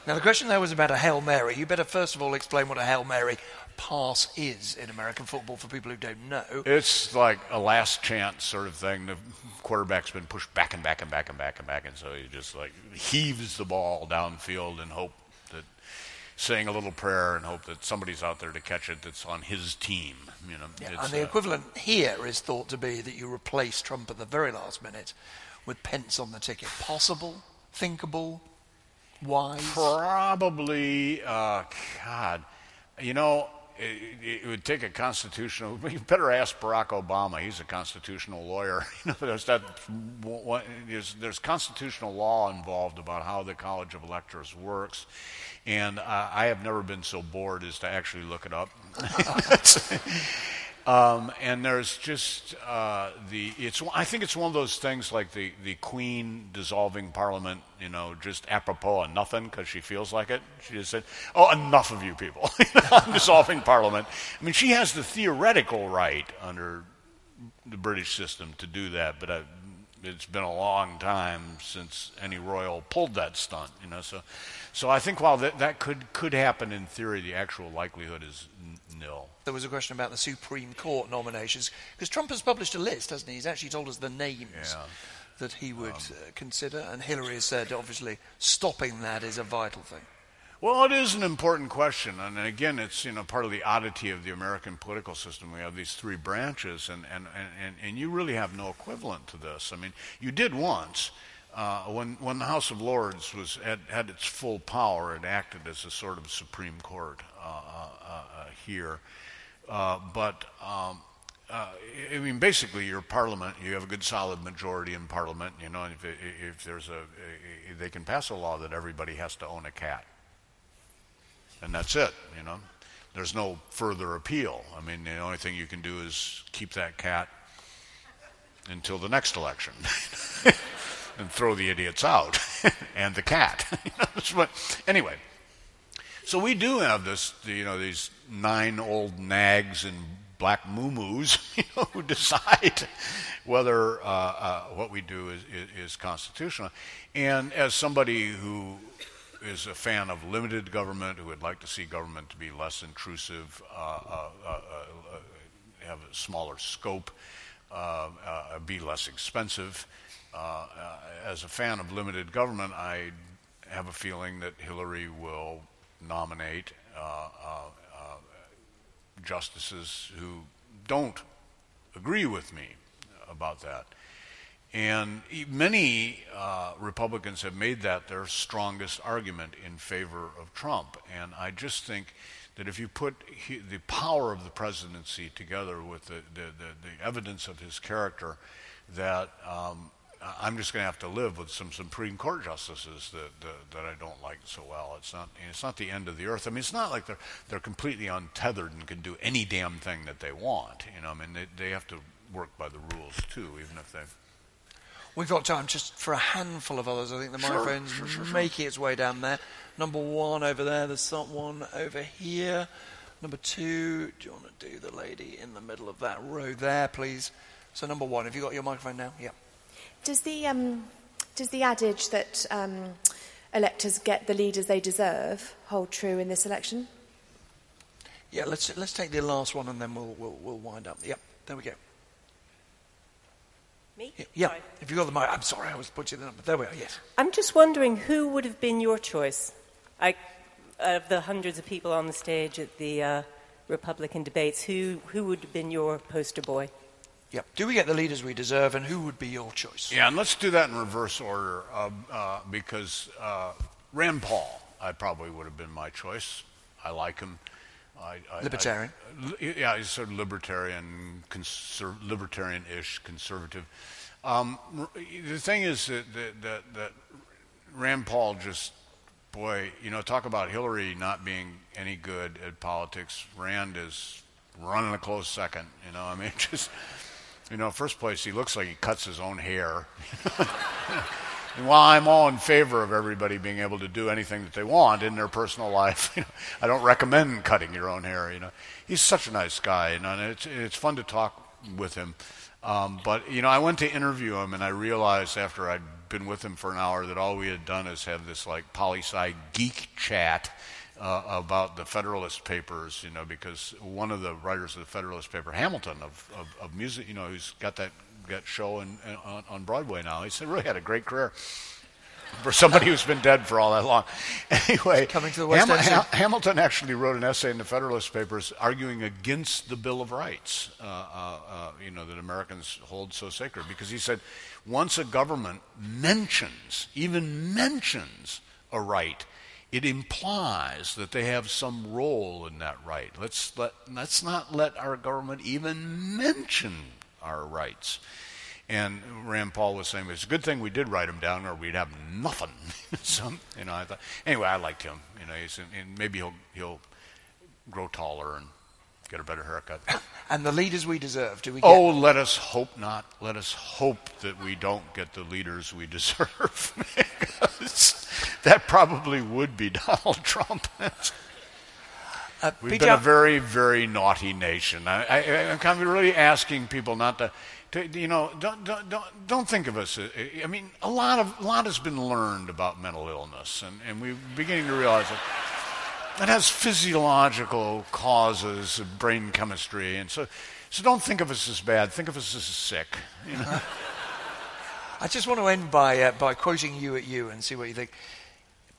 Now the question there was about a Hail Mary. You better first of all explain what a Hail Mary pass is in American football for people who don't know. It's like a last chance sort of thing. The quarterback's been pushed back and back and back and back and back, and so he just like heaves the ball downfield and hope that, saying a little prayer and hope that somebody's out there to catch it that's on his team. You know. Yeah, and the uh, equivalent here is thought to be that you replace Trump at the very last minute with Pence on the ticket. Possible? Thinkable? Wise? Probably, uh, God, you know, it, it would take a constitutional, you better ask Barack Obama, he's a constitutional lawyer. You know, there's, that, there's, there's constitutional law involved about how the College of Electors works, and uh, I have never been so bored as to actually look it up. Um, and there's just uh, the it's. I think it's one of those things like the, the Queen dissolving Parliament, you know, just apropos of nothing because she feels like it. She just said, "Oh, enough of you people, I'm dissolving Parliament." I mean, she has the theoretical right under the British system to do that, but I, it's been a long time since any royal pulled that stunt, you know. So, so I think while that that could could happen in theory, the actual likelihood is n- nil. There was a question about the Supreme Court nominations, because Trump has published a list, hasn't he? He's actually told us the names yeah. that he would um, uh, consider, and Hillary has said, obviously, stopping that is a vital thing. Well, it is an important question, and again, it's, you know, part of the oddity of the American political system. We have these three branches, and, and, and, and you really have no equivalent to this. I mean, you did once. Uh, when when the House of Lords was at, had its full power, it acted as a sort of Supreme Court uh, uh, uh, here. Uh, but, um, uh, I mean, basically, your parliament, you have a good solid majority in parliament, you know, and if, if there's a, if they can pass a law that everybody has to own a cat. And that's it, you know. There's no further appeal. I mean, the only thing you can do is keep that cat until the next election and throw the idiots out and the cat. But anyway. So we do have this, you know, these nine old nags and black moo-moos, you know, who decide whether uh, uh, what we do is, is, is constitutional. And as somebody who is a fan of limited government, who would like to see government to be less intrusive, uh, uh, uh, uh, have a smaller scope, uh, uh, be less expensive, uh, uh, as a fan of limited government, I have a feeling that Hillary will nominate uh, uh, uh, justices who don't agree with me about that. And many uh, Republicans have made that their strongest argument in favor of Trump. And I just think that if you put he, the power of the presidency together with the, the, the, the evidence of his character, that um, I'm just going to have to live with some Supreme Court justices that, that that I don't like so well. It's not it's not the end of the earth. I mean, it's not like they're they're completely untethered and can do any damn thing that they want. You know, I mean, they they have to work by the rules too, even if they. We've got time just for a handful of others. I think the sure, microphone's sure, sure, making sure. its way down there. Number one over there. There's someone over here. Number two. Do you want to do the lady in the middle of that row there, please? So number one. Have you got your microphone now? Yeah. Does the um, does the adage that um, electors get the leaders they deserve hold true in this election? Yeah, let's let's take the last one and then we'll we'll, we'll wind up. Yep, there we go. Me? Yeah. yeah. If you got the mic, I'm sorry, I was butchering the number. There we are. Yes. I'm just wondering who would have been your choice, I, of the hundreds of people on the stage at the uh, Republican debates. Who who would have been your poster boy? Yeah. Do we get the leaders we deserve, and who would be your choice? Yeah, and let's do that in reverse order, uh, uh, because uh, Rand Paul, I probably would have been my choice. I like him. I, I, libertarian. I, I, yeah, he's sort of libertarian, conser- libertarian-ish, conservative. Um, the thing is that, that, that, that Rand Paul just boy, you know, talk about Hillary not being any good at politics. Rand is running a close second, you know. I mean, just, you know, first place, he looks like he cuts his own hair. And while I'm all in favor of everybody being able to do anything that they want in their personal life, you know, I don't recommend cutting your own hair, you know. He's such a nice guy, you know, and it's, it's fun to talk with him. Um, but, you know, I went to interview him, and I realized after I'd been with him for an hour that all we had done is have this, like, poli-sci geek chat uh, about the Federalist Papers, you know, because one of the writers of the Federalist Paper, Hamilton, of, of, of music, you know, who's got that Got show in, in, on, on Broadway now. He's really had a great career for somebody who's been dead for all that long. Anyway, coming to the West Ham- Ham- Hamilton actually wrote an essay in the Federalist Papers arguing against the Bill of Rights, uh, uh, uh, you know, that Americans hold so sacred, because he said once a government mentions, even mentions a right, it implies that they have some role in that right. Let's let let's not let our government even mention our rights. And Rand Paul was saying, it's a good thing we did write him down, or we'd have nothing. So, you know, I thought. Anyway, I liked him. You know, he's, and maybe he'll he'll grow taller and get a better haircut. And the leaders we deserve, do we? Get oh, them? Let us hope not. Let us hope that we don't get the leaders we deserve, because that probably would be Donald Trump. Uh, We've P J, been a very, very naughty nation. I, I, I'm kind of really asking people not to, to you know, don't, don't, don't, don't think of us. I mean, a lot of, a lot has been learned about mental illness, and, and we're beginning to realize that that has physiological causes of brain chemistry, and so, so don't think of us as bad. Think of us as sick. You know? I just want to end by uh, by quoting you at you and see what you think.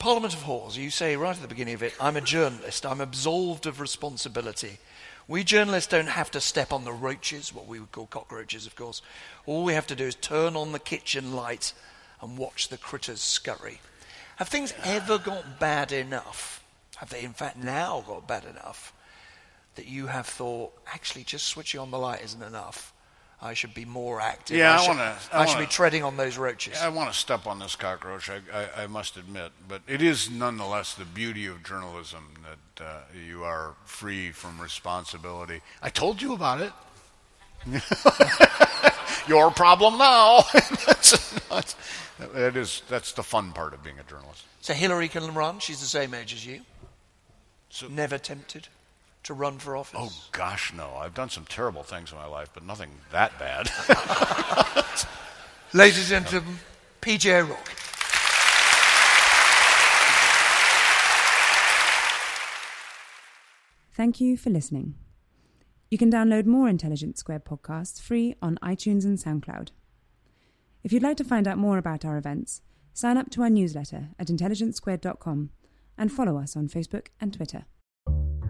Parliament of Whores, you say right at the beginning of it, I'm a journalist, I'm absolved of responsibility. We journalists don't have to step on the roaches, what we would call cockroaches, of course. All we have to do is turn on the kitchen light and watch the critters scurry. Have things ever got bad enough? Have they, in fact, now got bad enough that you have thought, actually, just switching on the light isn't enough? I should be more active. Yeah, I, I, should, wanna, I, I wanna, should be treading on those roaches. Yeah, I want to step on this cockroach, I, I, I must admit. But it is nonetheless the beauty of journalism that uh, you are free from responsibility. I told you about it. Your problem now. that's, that's, that is, that's the fun part of being a journalist. So Hillary can run. She's the same age as you. So, never tempted to run for office? Oh, gosh, no. I've done some terrible things in my life, but nothing that bad. Ladies and gentlemen, P J O'Rourke. Thank you for listening. You can download more Intelligence Squared podcasts free on iTunes and SoundCloud. If you'd like to find out more about our events, sign up to our newsletter at intelligence squared dot com and follow us on Facebook and Twitter.